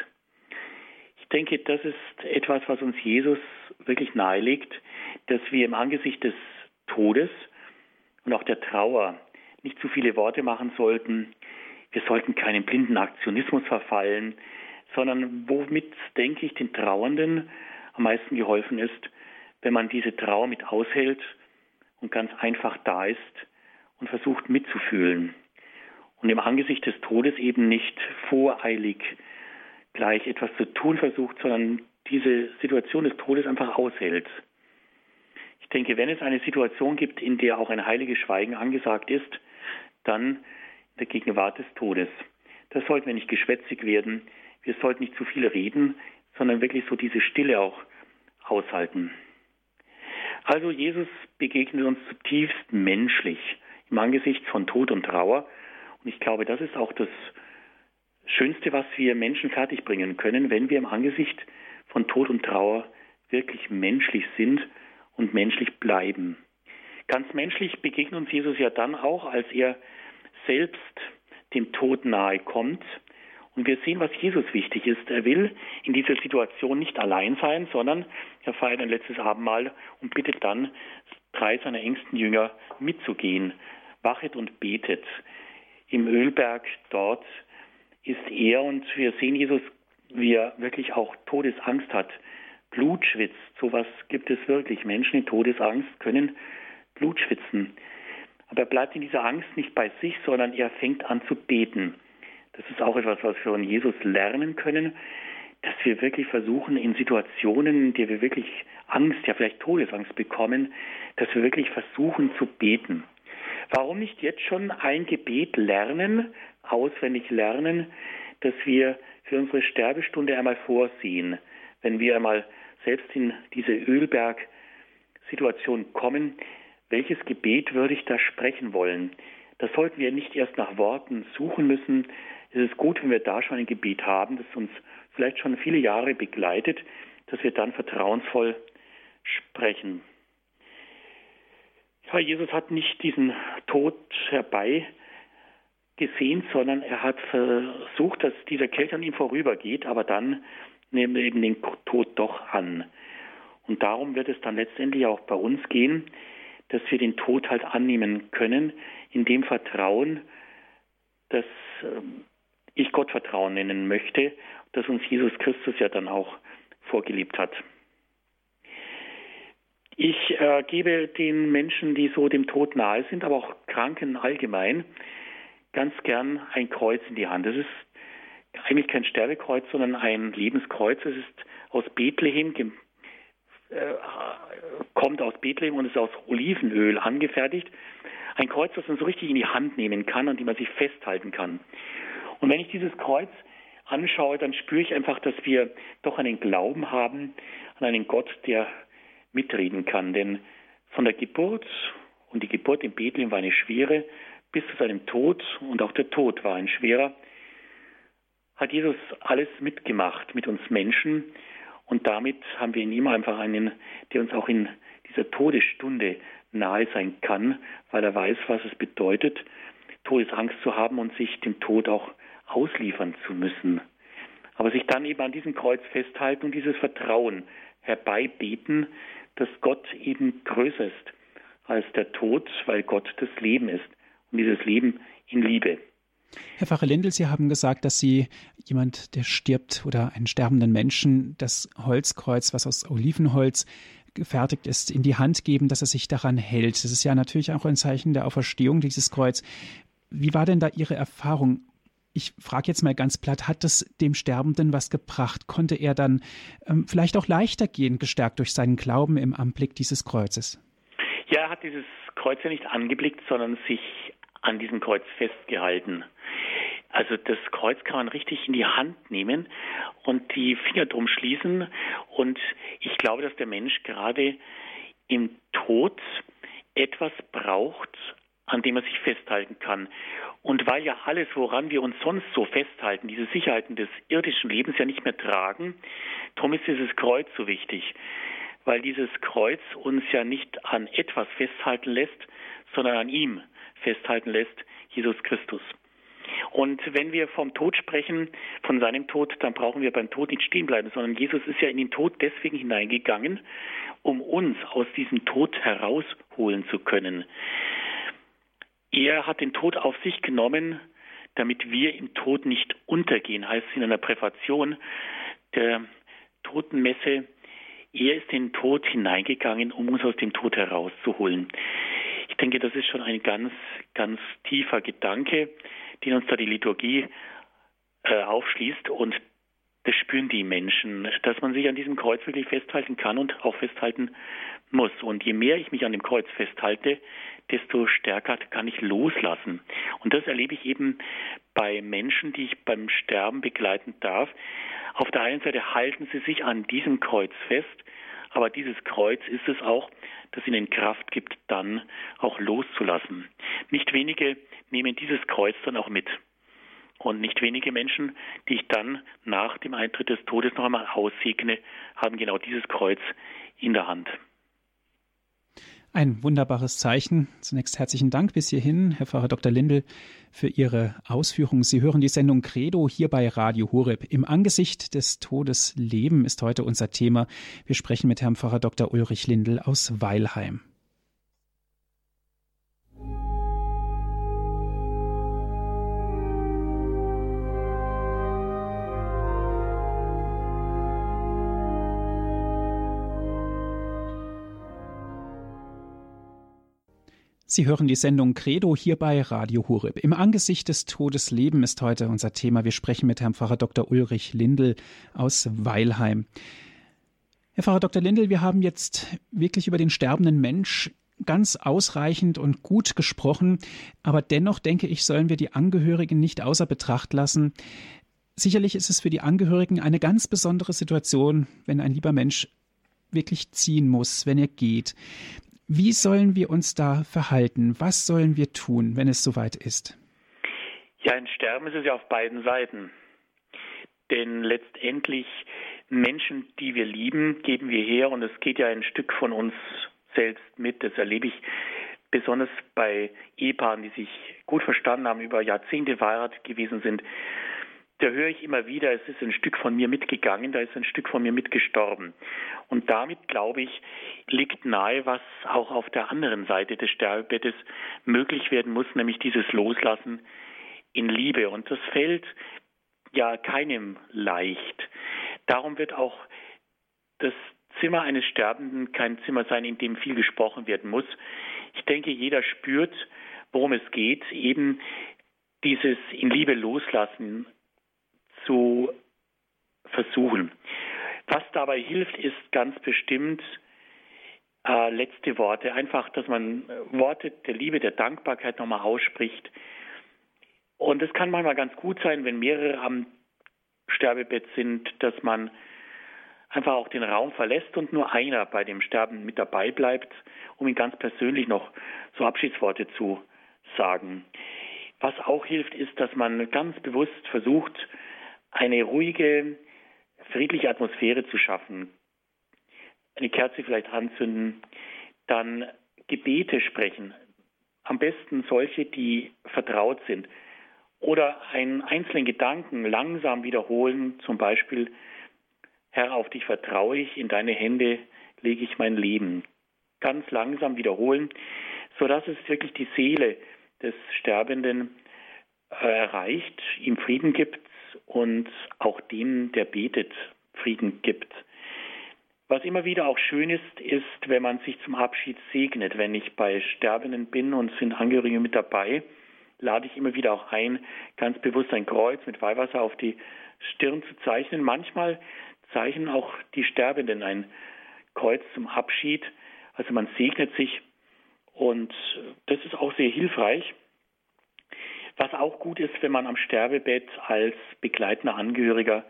Ich denke, das ist etwas, was uns Jesus wirklich nahelegt, dass wir im Angesicht des Todes und auch der Trauer nicht zu viele Worte machen sollten. Wir sollten keinen blinden Aktionismus verfallen, sondern womit, denke ich, den Trauernden am meisten geholfen ist, wenn man diese Trauer mit aushält und ganz einfach da ist und versucht mitzufühlen. Und im Angesicht des Todes eben nicht voreilig gleich etwas zu tun versucht, sondern diese Situation des Todes einfach aushält. Ich denke, wenn es eine Situation gibt, in der auch ein heiliges Schweigen angesagt ist, dann in der Gegenwart des Todes. Da sollten wir nicht geschwätzig werden, wir sollten nicht zu viel reden, sondern wirklich so diese Stille auch aushalten. Also Jesus begegnet uns zutiefst menschlich im Angesicht von Tod und Trauer. Und ich glaube, das ist auch das Schönste, was wir Menschen fertigbringen können, wenn wir im Angesicht von Tod und Trauer wirklich menschlich sind und menschlich bleiben. Ganz menschlich begegnet uns Jesus ja dann auch, als er selbst dem Tod nahe kommt. Und wir sehen, was Jesus wichtig ist. Er will in dieser Situation nicht allein sein, sondern er feiert ein letztes Abendmahl und bittet dann drei seiner engsten Jünger mitzugehen. Wachet und betet. Im Ölberg dort ist er und wir sehen Jesus, wie er wirklich auch Todesangst hat. Blut schwitzt, sowas gibt es wirklich. Menschen in Todesangst können Blut schwitzen. Aber er bleibt in dieser Angst nicht bei sich, sondern er fängt an zu beten. Das ist auch etwas, was wir von Jesus lernen können, dass wir wirklich versuchen, in Situationen, in denen wir wirklich Angst, ja vielleicht Todesangst bekommen, dass wir wirklich versuchen zu beten. Warum nicht jetzt schon ein Gebet lernen, auswendig lernen, das wir für unsere Sterbestunde einmal vorsehen? Wenn wir einmal selbst in diese Ölberg-Situation kommen, welches Gebet würde ich da sprechen wollen? Das sollten wir nicht erst nach Worten suchen müssen. Es ist gut, wenn wir da schon ein Gebet haben, das uns vielleicht schon viele Jahre begleitet, dass wir dann vertrauensvoll sprechen. Ja, Jesus hat nicht diesen Tod herbeigesehnt, sondern er hat versucht, dass dieser Kelch an ihm vorübergeht, aber dann nimmt er eben den Tod doch an. Und darum wird es dann letztendlich auch bei uns gehen, dass wir den Tod halt annehmen können, in dem Vertrauen, das ich Gott Vertrauen nennen möchte, das uns Jesus Christus ja dann auch vorgelebt hat. Ich gebe den Menschen, die so dem Tod nahe sind, aber auch Kranken allgemein, ganz gern ein Kreuz in die Hand. Das ist eigentlich kein Sterbekreuz, sondern ein Lebenskreuz. Es ist aus Bethlehem kommt aus Bethlehem und ist aus Olivenöl angefertigt. Ein Kreuz, das man so richtig in die Hand nehmen kann, an dem man sich festhalten kann. Und wenn ich dieses Kreuz anschaue, dann spüre ich einfach, dass wir doch einen Glauben haben an einen Gott, der mitreden kann. Denn von der Geburt, und die Geburt in Bethlehem war eine schwere, bis zu seinem Tod, und auch der Tod war ein schwerer, hat Jesus alles mitgemacht mit uns Menschen. Und damit haben wir in ihm einfach einen, der uns auch in dieser Todesstunde nahe sein kann, weil er weiß, was es bedeutet, Todesangst zu haben und sich dem Tod auch ausliefern zu müssen. Aber sich dann eben an diesem Kreuz festhalten und dieses Vertrauen herbeibeten, dass Gott eben größer ist als der Tod, weil Gott das Leben ist und dieses Leben in Liebe. Herr Pfarrer Lindl, Sie haben gesagt, dass Sie jemand, der stirbt oder einen sterbenden Menschen, das Holzkreuz, was aus Olivenholz gefertigt ist, in die Hand geben, dass er sich daran hält. Das ist ja natürlich auch ein Zeichen der Auferstehung, dieses Kreuz. Wie war denn da Ihre Erfahrung? Ich frage jetzt mal ganz platt, hat das dem Sterbenden was gebracht? Konnte er dann vielleicht auch leichter gehen, gestärkt durch seinen Glauben im Anblick dieses Kreuzes? Ja, er hat dieses Kreuz ja nicht angeblickt, sondern sich an diesem Kreuz festgehalten. Also das Kreuz kann man richtig in die Hand nehmen und die Finger drum schließen. Und ich glaube, dass der Mensch gerade im Tod etwas braucht, an dem er sich festhalten kann. Und weil ja alles, woran wir uns sonst so festhalten, diese Sicherheiten des irdischen Lebens ja nicht mehr tragen, darum ist dieses Kreuz so wichtig. Weil dieses Kreuz uns ja nicht an etwas festhalten lässt, sondern an ihm festhalten lässt, Jesus Christus. Und wenn wir vom Tod sprechen, von seinem Tod, dann brauchen wir beim Tod nicht stehen bleiben, sondern Jesus ist ja in den Tod deswegen hineingegangen, um uns aus diesem Tod herausholen zu können. Er hat den Tod auf sich genommen, damit wir im Tod nicht untergehen, heißt es in einer Präfation der Totenmesse. Er ist in den Tod hineingegangen, um uns aus dem Tod herauszuholen. Ich denke, das ist schon ein ganz, ganz tiefer Gedanke, den uns da die Liturgie aufschließt. Und das spüren die Menschen, dass man sich an diesem Kreuz wirklich festhalten kann und auch festhalten muss. Und je mehr ich mich an dem Kreuz festhalte, desto stärker kann ich loslassen. Und das erlebe ich eben bei Menschen, die ich beim Sterben begleiten darf. Auf der einen Seite halten sie sich an diesem Kreuz fest, aber dieses Kreuz ist es auch, das ihnen Kraft gibt, dann auch loszulassen. Nicht wenige nehmen dieses Kreuz dann auch mit. Und nicht wenige Menschen, die ich dann nach dem Eintritt des Todes noch einmal aussegne, haben genau dieses Kreuz in der Hand. Ein wunderbares Zeichen. Zunächst herzlichen Dank bis hierhin, Herr Pfarrer Dr. Lindl, für Ihre Ausführungen. Sie hören die Sendung Credo hier bei Radio Horeb. Im Angesicht des Todes Leben ist heute unser Thema. Wir sprechen mit Herrn Pfarrer Dr. Ulrich Lindl aus Weilheim. Sie hören die Sendung Credo hier bei Radio Horeb. Im Angesicht des Todes Leben ist heute unser Thema. Wir sprechen mit Herrn Pfarrer Dr. Ulrich Lindl aus Weilheim. Herr Pfarrer Dr. Lindl, wir haben jetzt wirklich über den sterbenden Mensch ganz ausreichend und gut gesprochen. Aber dennoch, denke ich, sollen wir die Angehörigen nicht außer Betracht lassen. Sicherlich ist es für die Angehörigen eine ganz besondere Situation, wenn ein lieber Mensch wirklich ziehen muss, wenn er geht. Wie sollen wir uns da verhalten? Was sollen wir tun, wenn es soweit ist? Ja, ein Sterben ist es ja auf beiden Seiten. Denn letztendlich Menschen, die wir lieben, geben wir her und es geht ja ein Stück von uns selbst mit. Das erlebe ich besonders bei Ehepaaren, die sich gut verstanden haben, über Jahrzehnte verheiratet gewesen sind. Da höre ich immer wieder, es ist ein Stück von mir mitgegangen, da ist ein Stück von mir mitgestorben. Und damit, glaube ich, liegt nahe, was auch auf der anderen Seite des Sterbebettes möglich werden muss, nämlich dieses Loslassen in Liebe. Und das fällt ja keinem leicht. Darum wird auch das Zimmer eines Sterbenden kein Zimmer sein, in dem viel gesprochen werden muss. Ich denke, jeder spürt, worum es geht, eben dieses in Liebe loslassen zu versuchen. Was dabei hilft, ist ganz bestimmt letzte Worte. Einfach, dass man Worte der Liebe, der Dankbarkeit nochmal ausspricht. Und es kann manchmal ganz gut sein, wenn mehrere am Sterbebett sind, dass man einfach auch den Raum verlässt und nur einer bei dem Sterben mit dabei bleibt, um ihm ganz persönlich noch so Abschiedsworte zu sagen. Was auch hilft, ist, dass man ganz bewusst versucht, eine ruhige, friedliche Atmosphäre zu schaffen. Eine Kerze vielleicht anzünden, dann Gebete sprechen. Am besten solche, die vertraut sind. Oder einen einzelnen Gedanken langsam wiederholen, zum Beispiel, Herr, auf dich vertraue ich, in deine Hände lege ich mein Leben. Ganz langsam wiederholen, sodass es wirklich die Seele des Sterbenden erreicht, ihm Frieden gibt, und auch dem, der betet, Frieden gibt. Was immer wieder auch schön ist, wenn man sich zum Abschied segnet. Wenn ich bei Sterbenden bin und sind Angehörige mit dabei, lade ich immer wieder auch ein, ganz bewusst ein Kreuz mit Weihwasser auf die Stirn zu zeichnen. Manchmal zeichnen auch die Sterbenden ein Kreuz zum Abschied. Also man segnet sich und das ist auch sehr hilfreich. Was auch gut ist, wenn man am Sterbebett als begleitender Angehöriger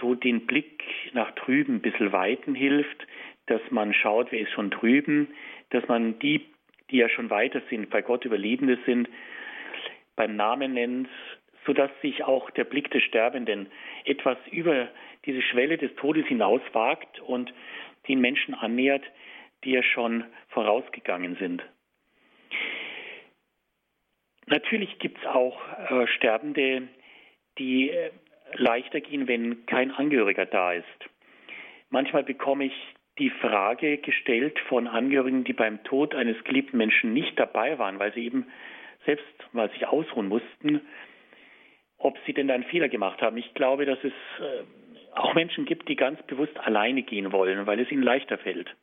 so den Blick nach drüben ein bisschen weiten hilft, dass man schaut, wer ist schon drüben, dass man die, die ja schon weiter sind, bei Gott Überlebende sind, beim Namen nennt, sodass sich auch der Blick des Sterbenden etwas über diese Schwelle des Todes hinaus wagt und den Menschen annähert, die ja schon vorausgegangen sind. Natürlich gibt es auch Sterbende, die leichter gehen, wenn kein Angehöriger da ist. Manchmal bekomme ich die Frage gestellt von Angehörigen, die beim Tod eines geliebten Menschen nicht dabei waren, weil sie eben selbst mal sich ausruhen mussten, ob sie denn da einen Fehler gemacht haben. Ich glaube, dass es auch Menschen gibt, die ganz bewusst alleine gehen wollen, weil es ihnen leichter fällt.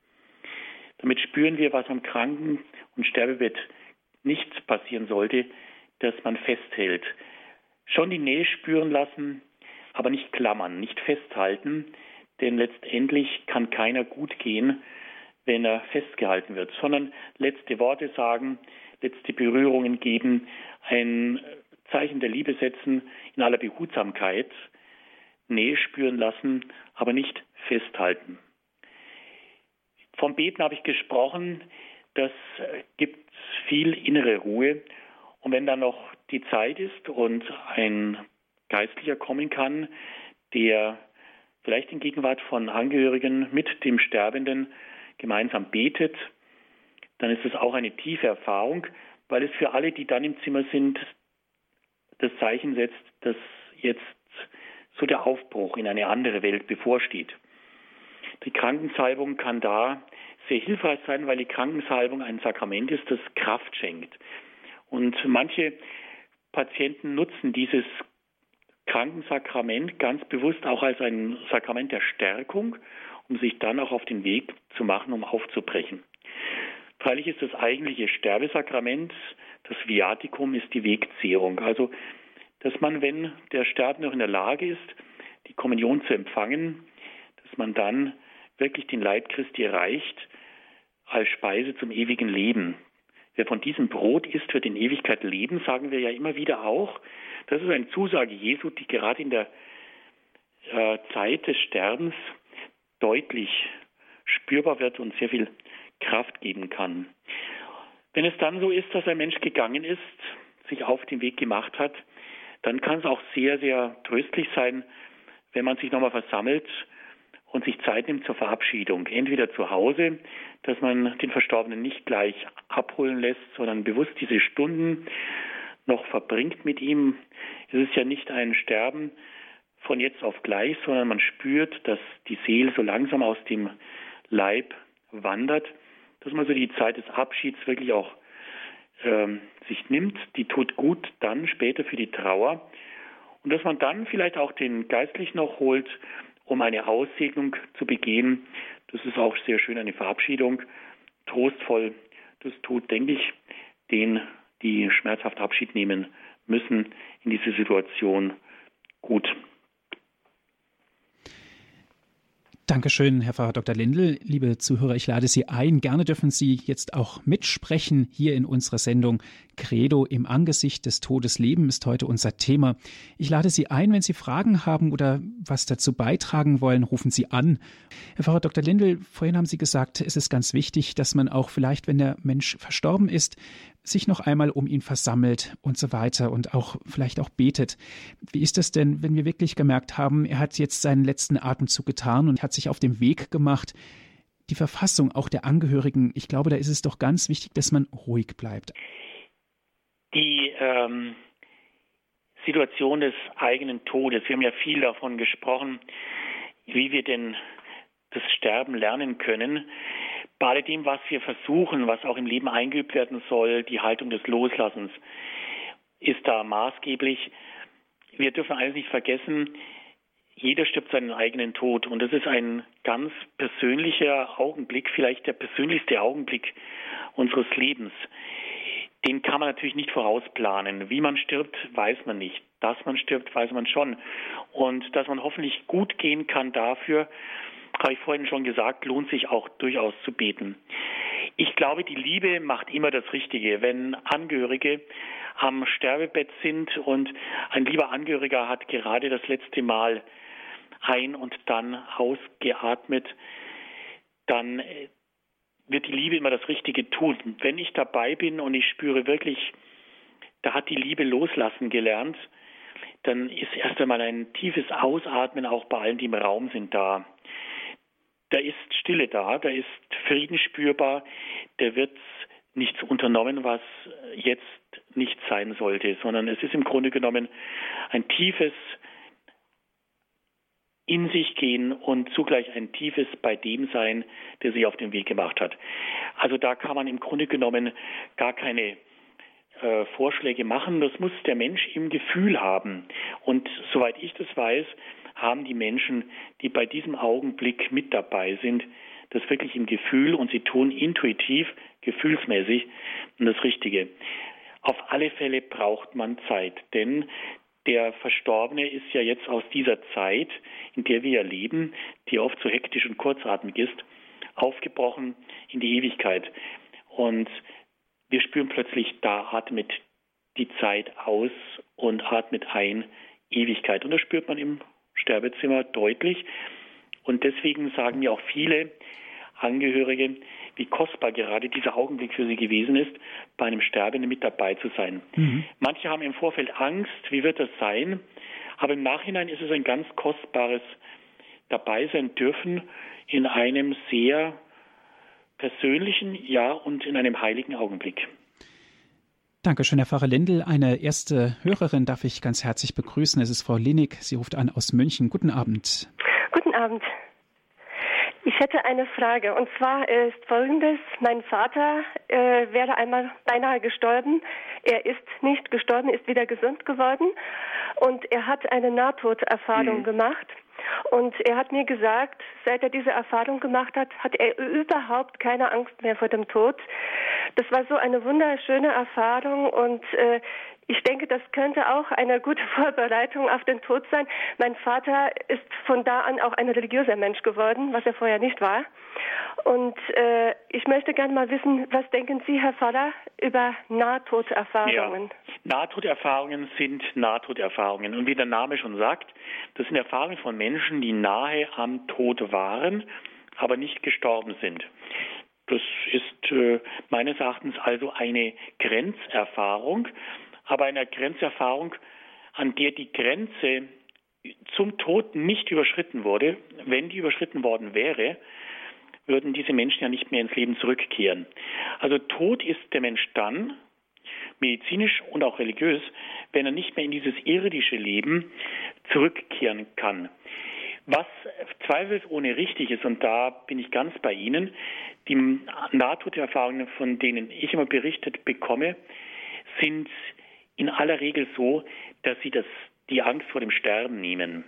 Damit spüren wir, was am Kranken- und Sterbebett nichts passieren sollte, dass man festhält. Schon die Nähe spüren lassen, aber nicht klammern, nicht festhalten, denn letztendlich kann keiner gut gehen, wenn er festgehalten wird, sondern letzte Worte sagen, letzte Berührungen geben, ein Zeichen der Liebe setzen, in aller Behutsamkeit, Nähe spüren lassen, aber nicht festhalten. Vom Beten habe ich gesprochen, das gibt viel innere Ruhe. Und wenn dann noch die Zeit ist und ein Geistlicher kommen kann, der vielleicht in Gegenwart von Angehörigen mit dem Sterbenden gemeinsam betet, dann ist es auch eine tiefe Erfahrung, weil es für alle, die dann im Zimmer sind, das Zeichen setzt, dass jetzt so der Aufbruch in eine andere Welt bevorsteht. Die Krankensalbung kann da sehr hilfreich sein, weil die Krankensalbung ein Sakrament ist, das Kraft schenkt. Und manche Patienten nutzen dieses Krankensakrament ganz bewusst auch als ein Sakrament der Stärkung, um sich dann auch auf den Weg zu machen, um aufzubrechen. Freilich ist das eigentliche Sterbesakrament, das Viaticum, ist die Wegzehrung. Also, dass man, wenn der Sterbende noch in der Lage ist, die Kommunion zu empfangen, dass man dann wirklich den Leib Christi erreicht als Speise zum ewigen Leben. Wer von diesem Brot isst, wird in Ewigkeit leben, sagen wir ja immer wieder auch. Das ist eine Zusage Jesu, die gerade in der Zeit des Sterbens deutlich spürbar wird und sehr viel Kraft geben kann. Wenn es dann so ist, dass ein Mensch gegangen ist, sich auf den Weg gemacht hat, dann kann es auch sehr, sehr tröstlich sein, wenn man sich nochmal versammelt und sich Zeit nimmt zur Verabschiedung. Entweder zu Hause, dass man den Verstorbenen nicht gleich abholen lässt, sondern bewusst diese Stunden noch verbringt mit ihm. Es ist ja nicht ein Sterben von jetzt auf gleich, sondern man spürt, dass die Seele so langsam aus dem Leib wandert, dass man so die Zeit des Abschieds wirklich auch sich nimmt, die tut gut dann später für die Trauer und dass man dann vielleicht auch den Geistlichen noch holt, um eine Aussegnung zu begehen. Das ist auch sehr schön, eine Verabschiedung, trostvoll. Das tut, denke ich, denen, die schmerzhaft Abschied nehmen müssen, in dieser Situation gut. Dankeschön, Herr Pfarrer Dr. Lindl. Liebe Zuhörer, ich lade Sie ein. Gerne dürfen Sie jetzt auch mitsprechen hier in unserer Sendung Credo im Angesicht des Todes Leben ist heute unser Thema. Ich lade Sie ein, wenn Sie Fragen haben oder was dazu beitragen wollen, rufen Sie an. Herr Pfarrer Dr. Lindl, vorhin haben Sie gesagt, es ist ganz wichtig, dass man auch vielleicht, wenn der Mensch verstorben ist, sich noch einmal um ihn versammelt und so weiter und auch vielleicht auch betet. Wie ist das denn, wenn wir wirklich gemerkt haben, er hat jetzt seinen letzten Atemzug getan und hat sich auf den Weg gemacht? Die Verfassung auch der Angehörigen, ich glaube, da ist es doch ganz wichtig, dass man ruhig bleibt. Die Situation des eigenen Todes, wir haben ja viel davon gesprochen, wie wir denn das Sterben lernen können. Bei alledem, was wir versuchen, was auch im Leben eingeübt werden soll, die Haltung des Loslassens, ist da maßgeblich. Wir dürfen eines nicht vergessen, jeder stirbt seinen eigenen Tod. Und das ist ein ganz persönlicher Augenblick, vielleicht der persönlichste Augenblick unseres Lebens. Den kann man natürlich nicht vorausplanen. Wie man stirbt, weiß man nicht. Dass man stirbt, weiß man schon. Und dass man hoffentlich gut gehen kann dafür, habe ich vorhin schon gesagt, lohnt sich auch durchaus zu beten. Ich glaube, die Liebe macht immer das Richtige. Wenn Angehörige am Sterbebett sind und ein lieber Angehöriger hat gerade das letzte Mal ein- und dann ausgeatmet, dann wird die Liebe immer das Richtige tun. Wenn ich dabei bin und ich spüre wirklich, da hat die Liebe loslassen gelernt, dann ist erst einmal ein tiefes Ausatmen auch bei allen, die im Raum sind, da. Da ist Stille da, da ist Frieden spürbar, da wird nichts unternommen, was jetzt nicht sein sollte, sondern es ist im Grunde genommen ein tiefes in sich gehen und zugleich ein tiefes bei dem sein, der sich auf den Weg gemacht hat. Also da kann man im Grunde genommen gar keine Vorschläge machen, das muss der Mensch im Gefühl haben. Und soweit ich das weiß, haben die Menschen, die bei diesem Augenblick mit dabei sind, das wirklich im Gefühl und sie tun intuitiv, gefühlsmäßig das Richtige. Auf alle Fälle braucht man Zeit, denn der Verstorbene ist ja jetzt aus dieser Zeit, in der wir ja leben, die oft so hektisch und kurzatmig ist, aufgebrochen in die Ewigkeit. Und wir spüren plötzlich, da atmet die Zeit aus und atmet ein Ewigkeit. Und das spürt man im Sterbezimmer deutlich. Und deswegen sagen mir auch viele Angehörige, wie kostbar gerade dieser Augenblick für sie gewesen ist, bei einem Sterbenden mit dabei zu sein. Mhm. Manche haben im Vorfeld Angst, wie wird das sein? Aber im Nachhinein ist es ein ganz kostbares Dabeisein dürfen in einem sehr persönlichen, ja, und in einem heiligen Augenblick. Dankeschön, Herr Pfarrer Lindl. Eine erste Hörerin darf ich ganz herzlich begrüßen. Es ist Frau Linig. Sie ruft an aus München. Guten Abend. Guten Abend. Ich hätte eine Frage. Und zwar ist Folgendes. Mein Vater wäre einmal beinahe gestorben. Er ist nicht gestorben, ist wieder gesund geworden. Und er hat eine Nahtoderfahrung gemacht. Und er hat mir gesagt, seit er diese Erfahrung gemacht hat, hat er überhaupt keine Angst mehr vor dem Tod. Das war so eine wunderschöne Erfahrung und ich denke, das könnte auch eine gute Vorbereitung auf den Tod sein. Mein Vater ist von da an auch ein religiöser Mensch geworden, was er vorher nicht war. Und ich möchte gerne mal wissen, was denken Sie, Herr Pfarrer, über Nahtoderfahrungen? Ja. Nahtoderfahrungen sind Nahtoderfahrungen. Und wie der Name schon sagt, das sind Erfahrungen von Menschen, die nahe am Tod waren, aber nicht gestorben sind. Das ist meines Erachtens also eine Grenzerfahrung, aber eine Grenzerfahrung, an der die Grenze zum Tod nicht überschritten wurde. Wenn die überschritten worden wäre, würden diese Menschen ja nicht mehr ins Leben zurückkehren. Also tot ist der Mensch dann, medizinisch und auch religiös, wenn er nicht mehr in dieses irdische Leben zurückkehren kann. Was zweifelsohne richtig ist, und da bin ich ganz bei Ihnen, die Nahtoderfahrungen, von denen ich immer berichtet bekomme, sind in aller Regel so, dass sie die Angst vor dem Sterben nehmen.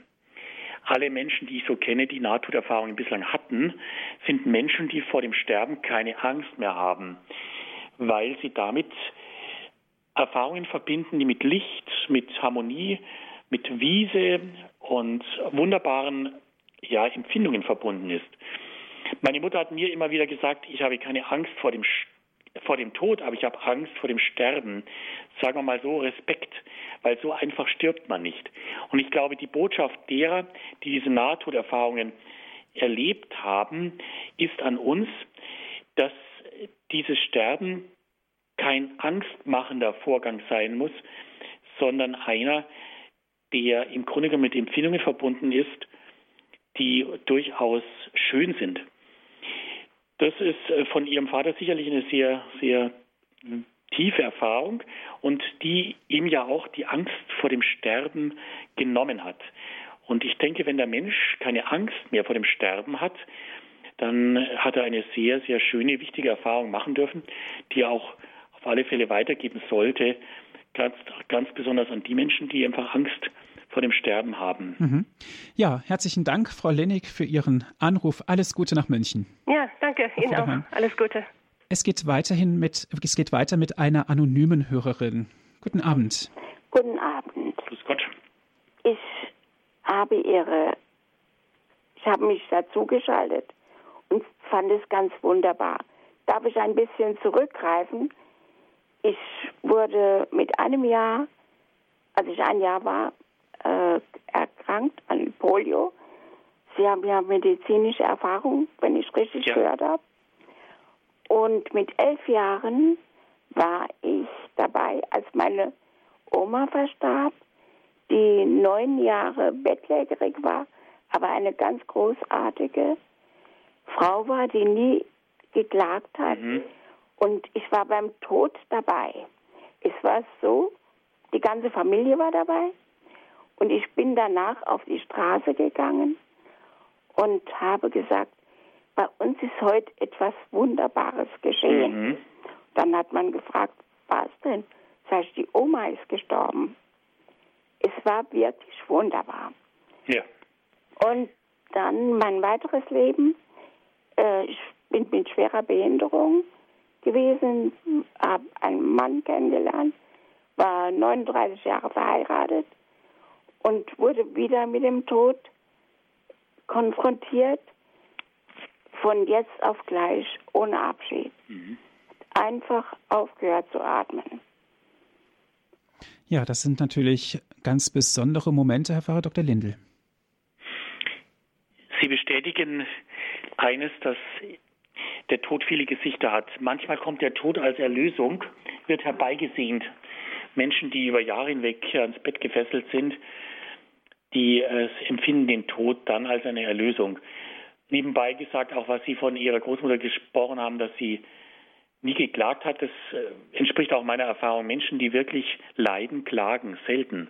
Alle Menschen, die ich so kenne, die Nahtoderfahrungen bislang hatten, sind Menschen, die vor dem Sterben keine Angst mehr haben, weil sie damit Erfahrungen verbinden, die mit Licht, mit Harmonie, mit Wiese und wunderbaren Empfindungen verbunden ist. Meine Mutter hat mir immer wieder gesagt, ich habe keine Angst vor dem Tod, aber ich habe Angst vor dem Sterben. Sagen wir mal so, Respekt, weil so einfach stirbt man nicht. Und ich glaube, die Botschaft derer, die diese Nahtoderfahrungen erlebt haben, ist an uns, dass dieses Sterben kein angstmachender Vorgang sein muss, sondern einer, der im Grunde genommen mit Empfindungen verbunden ist, die durchaus schön sind. Das ist von Ihrem Vater sicherlich eine sehr, sehr tiefe Erfahrung und die ihm ja auch die Angst vor dem Sterben genommen hat. Und ich denke, wenn der Mensch keine Angst mehr vor dem Sterben hat, dann hat er eine sehr, sehr schöne, wichtige Erfahrung machen dürfen, die er auch auf alle Fälle weitergeben sollte, ganz besonders an die Menschen, die einfach Angst vor dem Sterben haben. Mhm. Ja, herzlichen Dank, Frau Lennig, für Ihren Anruf. Alles Gute nach München. Ja, danke. Ihnen auch. Alles Gute. Es geht weiter mit einer anonymen Hörerin. Guten Abend. Guten Abend. Grüß Gott. Ich habe mich dazugeschaltet und fand es ganz wunderbar. Darf ich ein bisschen zurückgreifen? Ich wurde mit einem Jahr, als ich ein Jahr war, erkrankt an Polio. Sie haben ja medizinische Erfahrung, wenn ich richtig gehört habe. Und mit 11 Jahren war ich dabei, als meine Oma verstarb, die 9 Jahre bettlägerig war, aber eine ganz großartige Frau war, die nie geklagt hat. Mhm. Und ich war beim Tod dabei. Es war so, die ganze Familie war dabei. Und ich bin danach auf die Straße gegangen und habe gesagt, bei uns ist heute etwas Wunderbares geschehen. Mhm. Dann hat man gefragt, was denn? Sag ich, die Oma ist gestorben. Es war wirklich wunderbar. Ja. Und dann mein weiteres Leben. Ich bin mit schwerer Behinderung gewesen, habe einen Mann kennengelernt, war 39 Jahre verheiratet und wurde wieder mit dem Tod konfrontiert, von jetzt auf gleich, ohne Abschied. Mhm. Einfach aufgehört zu atmen. Ja, das sind natürlich ganz besondere Momente, Herr Pfarrer Dr. Lindl. Sie bestätigen eines, dass der Tod viele Gesichter hat. Manchmal kommt der Tod als Erlösung, wird herbeigesehnt. Menschen, die über Jahre hinweg ans Bett gefesselt sind, die empfinden den Tod dann als eine Erlösung. nebenbei gesagt, auch was Sie von Ihrer Großmutter gesprochen haben, dass sie nie geklagt hat, das entspricht auch meiner Erfahrung. Menschen, die wirklich leiden, klagen selten.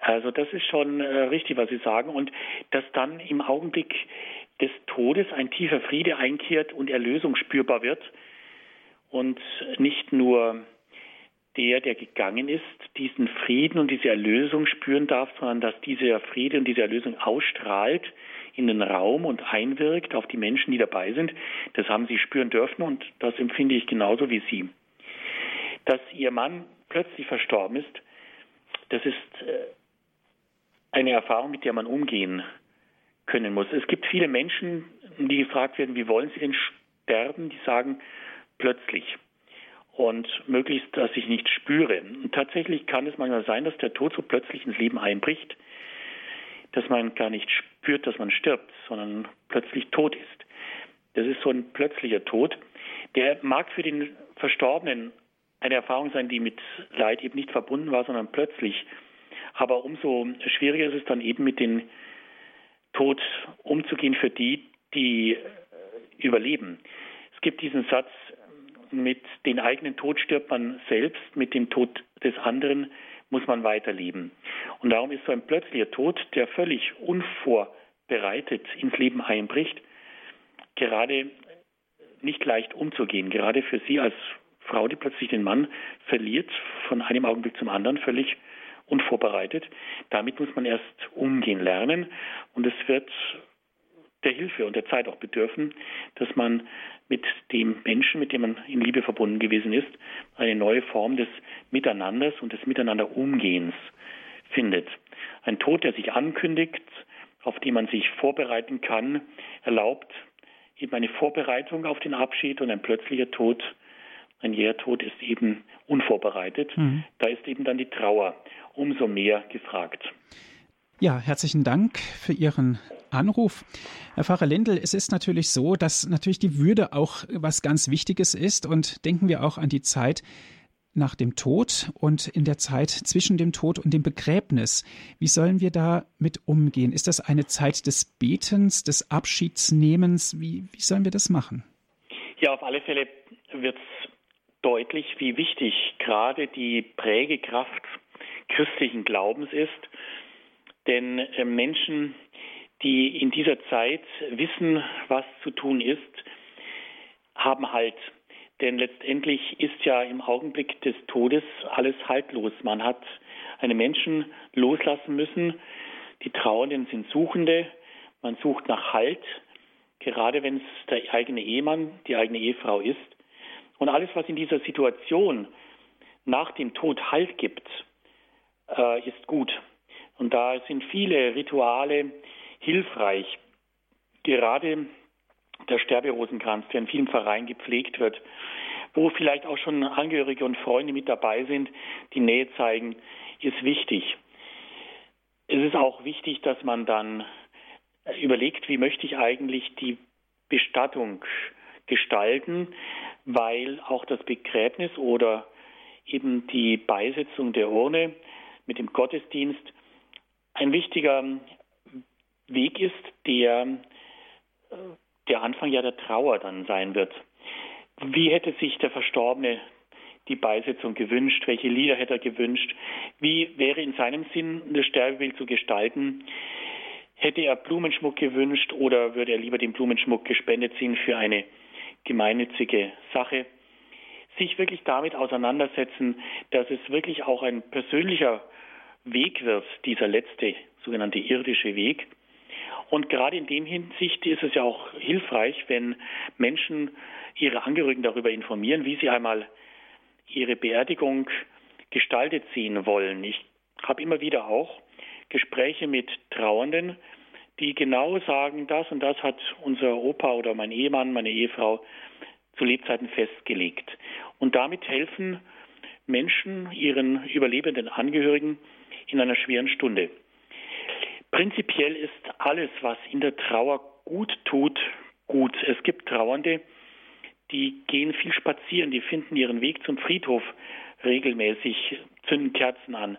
Also das ist schon richtig, was Sie sagen. Und dass dann im Augenblick des Todes ein tiefer Friede einkehrt und Erlösung spürbar wird und nicht nur der gegangen ist, diesen Frieden und diese Erlösung spüren darf, sondern dass dieser Friede und diese Erlösung ausstrahlt in den Raum und einwirkt auf die Menschen, die dabei sind. Das haben Sie spüren dürfen und das empfinde ich genauso wie Sie. Dass Ihr Mann plötzlich verstorben ist, das ist eine Erfahrung, mit der man umgehen können muss. Es gibt viele Menschen, die gefragt werden, wie wollen Sie denn sterben? Die sagen, plötzlich. Und möglichst, dass ich nichts spüre. Und tatsächlich kann es manchmal sein, dass der Tod so plötzlich ins Leben einbricht, dass man gar nicht spürt, dass man stirbt, sondern plötzlich tot ist. Das ist so ein plötzlicher Tod. Der mag für den Verstorbenen eine Erfahrung sein, die mit Leid eben nicht verbunden war, sondern plötzlich. Aber umso schwieriger ist es dann eben, mit dem Tod umzugehen für die, die überleben. Es gibt diesen Satz, mit dem eigenen Tod stirbt man selbst, mit dem Tod des anderen muss man weiterleben. Und darum ist so ein plötzlicher Tod, der völlig unvorbereitet ins Leben einbricht, gerade nicht leicht umzugehen. Gerade für Sie als Frau, die plötzlich den Mann verliert, von einem Augenblick zum anderen, völlig unvorbereitet. Damit muss man erst umgehen lernen und es wird der Hilfe und der Zeit auch bedürfen, dass man mit dem Menschen, mit dem man in Liebe verbunden gewesen ist, eine neue Form des Miteinanders und des Miteinanderumgehens findet. Ein Tod, der sich ankündigt, auf den man sich vorbereiten kann, erlaubt eben eine Vorbereitung auf den Abschied, und ein plötzlicher Tod, ein Jährtod ist eben unvorbereitet. Mhm. Da ist eben dann die Trauer umso mehr gefragt. Ja, herzlichen Dank für Ihren Anruf. Herr Pfarrer Lindl, es ist natürlich so, dass natürlich die Würde auch was ganz Wichtiges ist, und denken wir auch an die Zeit nach dem Tod und in der Zeit zwischen dem Tod und dem Begräbnis. Wie sollen wir da mit umgehen? Ist das eine Zeit des Betens, des Abschiedsnehmens? Wie sollen wir das machen? Ja, auf alle Fälle wird es deutlich, wie wichtig gerade die Prägekraft christlichen Glaubens ist. Denn Menschen, die in dieser Zeit wissen, was zu tun ist, haben Halt. Denn letztendlich ist ja im Augenblick des Todes alles haltlos. Man hat einen Menschen loslassen müssen. Die Trauernden sind Suchende. Man sucht nach Halt, gerade wenn es der eigene Ehemann, die eigene Ehefrau ist. Und alles, was in dieser Situation nach dem Tod Halt gibt, ist gut. Und da sind viele Rituale hilfreich. Gerade der Sterberosenkranz, der in vielen Vereinen gepflegt wird, wo vielleicht auch schon Angehörige und Freunde mit dabei sind, die Nähe zeigen, ist wichtig. Es ist auch wichtig, dass man dann überlegt, wie möchte ich eigentlich die Bestattung gestalten, weil auch das Begräbnis oder eben die Beisetzung der Urne mit dem Gottesdienst ein wichtiger Weg ist, der Anfang ja der Trauer dann sein wird. Wie hätte sich der Verstorbene die Beisetzung gewünscht? Welche Lieder hätte er gewünscht? Wie wäre in seinem Sinn das Sterbebild zu gestalten? Hätte er Blumenschmuck gewünscht oder würde er lieber den Blumenschmuck gespendet sehen für eine gemeinnützige Sache? Sich wirklich damit auseinandersetzen, dass es wirklich auch ein persönlicher Weg wird, dieser letzte sogenannte irdische Weg. Und gerade in dem Hinsicht ist es ja auch hilfreich, wenn Menschen ihre Angehörigen darüber informieren, wie sie einmal ihre Beerdigung gestaltet sehen wollen. Ich habe immer wieder auch Gespräche mit Trauernden, die genau sagen, das und das hat unser Opa oder mein Ehemann, meine Ehefrau zu Lebzeiten festgelegt. Und damit helfen Menschen ihren überlebenden Angehörigen in einer schweren Stunde. Prinzipiell ist alles, was in der Trauer gut tut, gut. Es gibt Trauernde, die gehen viel spazieren, die finden ihren Weg zum Friedhof regelmäßig, zünden Kerzen an.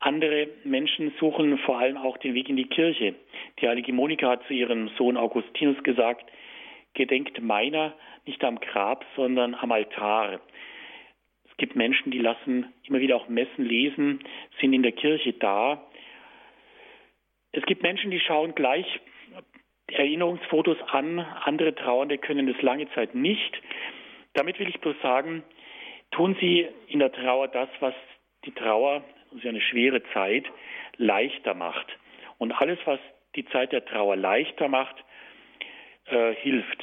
Andere Menschen suchen vor allem auch den Weg in die Kirche. Die heilige Monika hat zu ihrem Sohn Augustinus gesagt, gedenkt meiner nicht am Grab, sondern am Altar. Es gibt Menschen, die lassen immer wieder auch Messen lesen, sind in der Kirche da. Es gibt Menschen, die schauen gleich Erinnerungsfotos an, andere Trauernde können das lange Zeit nicht. Damit will ich bloß sagen, tun Sie in der Trauer das, was die Trauer, das ist ja eine schwere Zeit, leichter macht. Und alles, was die Zeit der Trauer leichter macht, hilft.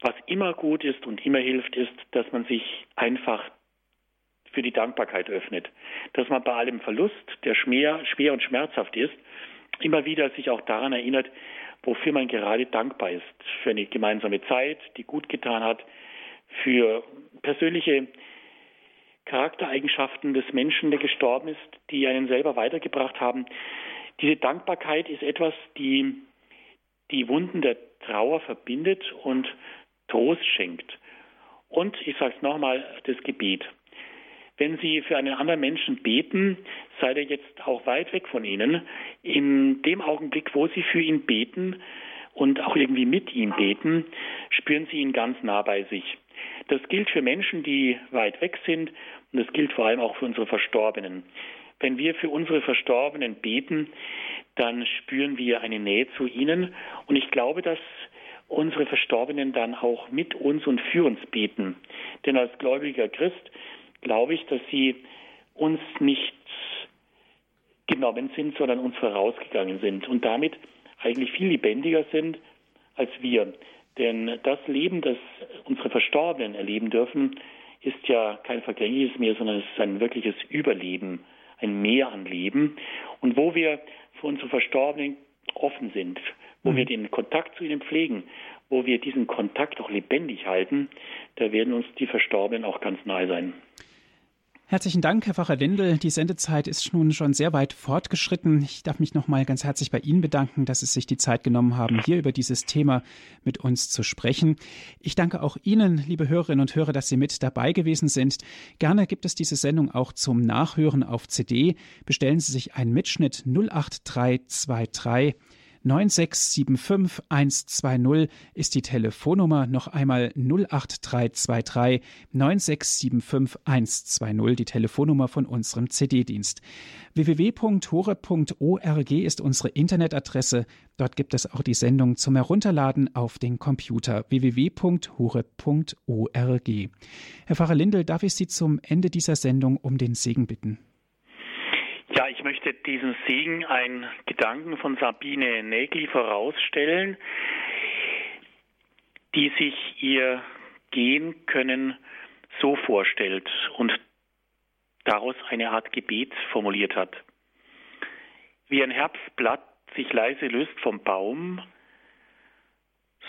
Was immer gut ist und immer hilft, ist, dass man sich einfach für die Dankbarkeit öffnet. Dass man bei allem Verlust, der schwer und schmerzhaft ist, immer wieder sich auch daran erinnert, wofür man gerade dankbar ist. Für eine gemeinsame Zeit, die gut getan hat, für persönliche Charaktereigenschaften des Menschen, der gestorben ist, die einen selber weitergebracht haben. Diese Dankbarkeit ist etwas, die die Wunden der Trauer verbindet und Trost schenkt. Und ich sage es nochmal, das Gebet. Wenn Sie für einen anderen Menschen beten, sei der jetzt auch weit weg von Ihnen. In dem Augenblick, wo Sie für ihn beten und auch irgendwie mit ihm beten, spüren Sie ihn ganz nah bei sich. Das gilt für Menschen, die weit weg sind, und das gilt vor allem auch für unsere Verstorbenen. Wenn wir für unsere Verstorbenen beten, dann spüren wir eine Nähe zu ihnen. Und ich glaube, dass unsere Verstorbenen dann auch mit uns und für uns beten. Denn als gläubiger Christ glaube ich, dass sie uns nicht genommen sind, sondern uns vorausgegangen sind. Und damit eigentlich viel lebendiger sind als wir. Denn das Leben, das unsere Verstorbenen erleben dürfen, ist ja kein vergängliches mehr, sondern es ist ein wirkliches Überleben, ein Meer an Leben. Und wo wir für unsere Verstorbenen offen sind, wo wir den Kontakt zu ihnen pflegen, wo wir diesen Kontakt auch lebendig halten, da werden uns die Verstorbenen auch ganz nahe sein. Herzlichen Dank, Herr Pfarrer Lindl. Die Sendezeit ist nun schon sehr weit fortgeschritten. Ich darf mich nochmal ganz herzlich bei Ihnen bedanken, dass Sie sich die Zeit genommen haben, hier über dieses Thema mit uns zu sprechen. Ich danke auch Ihnen, liebe Hörerinnen und Hörer, dass Sie mit dabei gewesen sind. Gerne gibt es diese Sendung auch zum Nachhören auf CD. Bestellen Sie sich einen Mitschnitt 08323. 9675 120 ist die Telefonnummer. Noch einmal 08323 9675 120, die Telefonnummer von unserem CD-Dienst. www.horeb.org ist unsere Internetadresse. Dort gibt es auch die Sendung zum Herunterladen auf den Computer. www.horeb.org. Herr Pfarrer Lindl, darf ich Sie zum Ende dieser Sendung um den Segen bitten? Ja, ich möchte diesem Segen einen Gedanken von Sabine Nägli vorausstellen, die sich ihr Gehen können so vorstellt und daraus eine Art Gebet formuliert hat. Wie ein Herbstblatt sich leise löst vom Baum,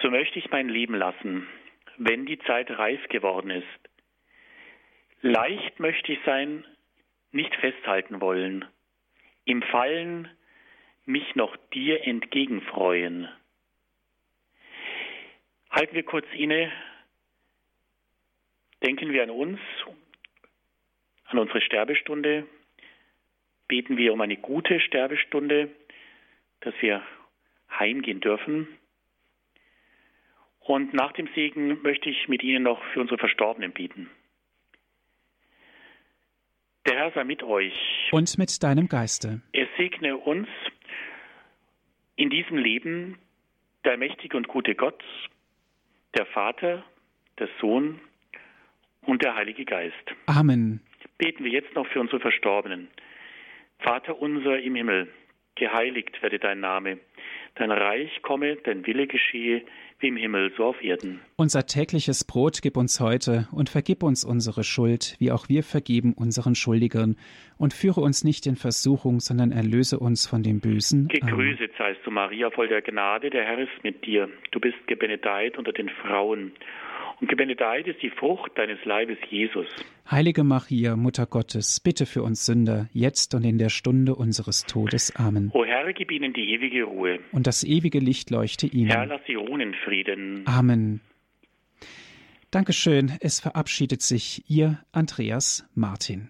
so möchte ich mein Leben lassen, wenn die Zeit reif geworden ist. Leicht möchte ich sein, nicht festhalten wollen. Im Fallen mich noch dir entgegenfreuen. Halten wir kurz inne, denken wir an uns, an unsere Sterbestunde, beten wir um eine gute Sterbestunde, dass wir heimgehen dürfen. Und nach dem Segen möchte ich mit Ihnen noch für unsere Verstorbenen beten. Der Herr sei mit euch. Und mit deinem Geiste. Er segne uns in diesem Leben, der mächtige und gute Gott, der Vater, der Sohn und der Heilige Geist. Amen. Beten wir jetzt noch für unsere Verstorbenen. Vater unser im Himmel, geheiligt werde dein Name. Dein Reich komme, dein Wille geschehe, wie im Himmel, so auf Erden. Unser tägliches Brot gib uns heute und vergib uns unsere Schuld, wie auch wir vergeben unseren Schuldigern. Und führe uns nicht in Versuchung, sondern erlöse uns von dem Bösen. Gegrüßet seist du, Maria, voll der Gnade, der Herr ist mit dir. Du bist gebenedeit unter den Frauen. Und gebenedeit ist die Frucht deines Leibes, Jesus. Heilige Maria, Mutter Gottes, bitte für uns Sünder, jetzt und in der Stunde unseres Todes. Amen. O Herr, gib ihnen die ewige Ruhe. Und das ewige Licht leuchte ihnen. Herr, lass sie ruhen in Frieden. Amen. Dankeschön. Es verabschiedet sich Ihr Andreas Martin.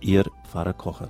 Ihr Pfarrer Kocher.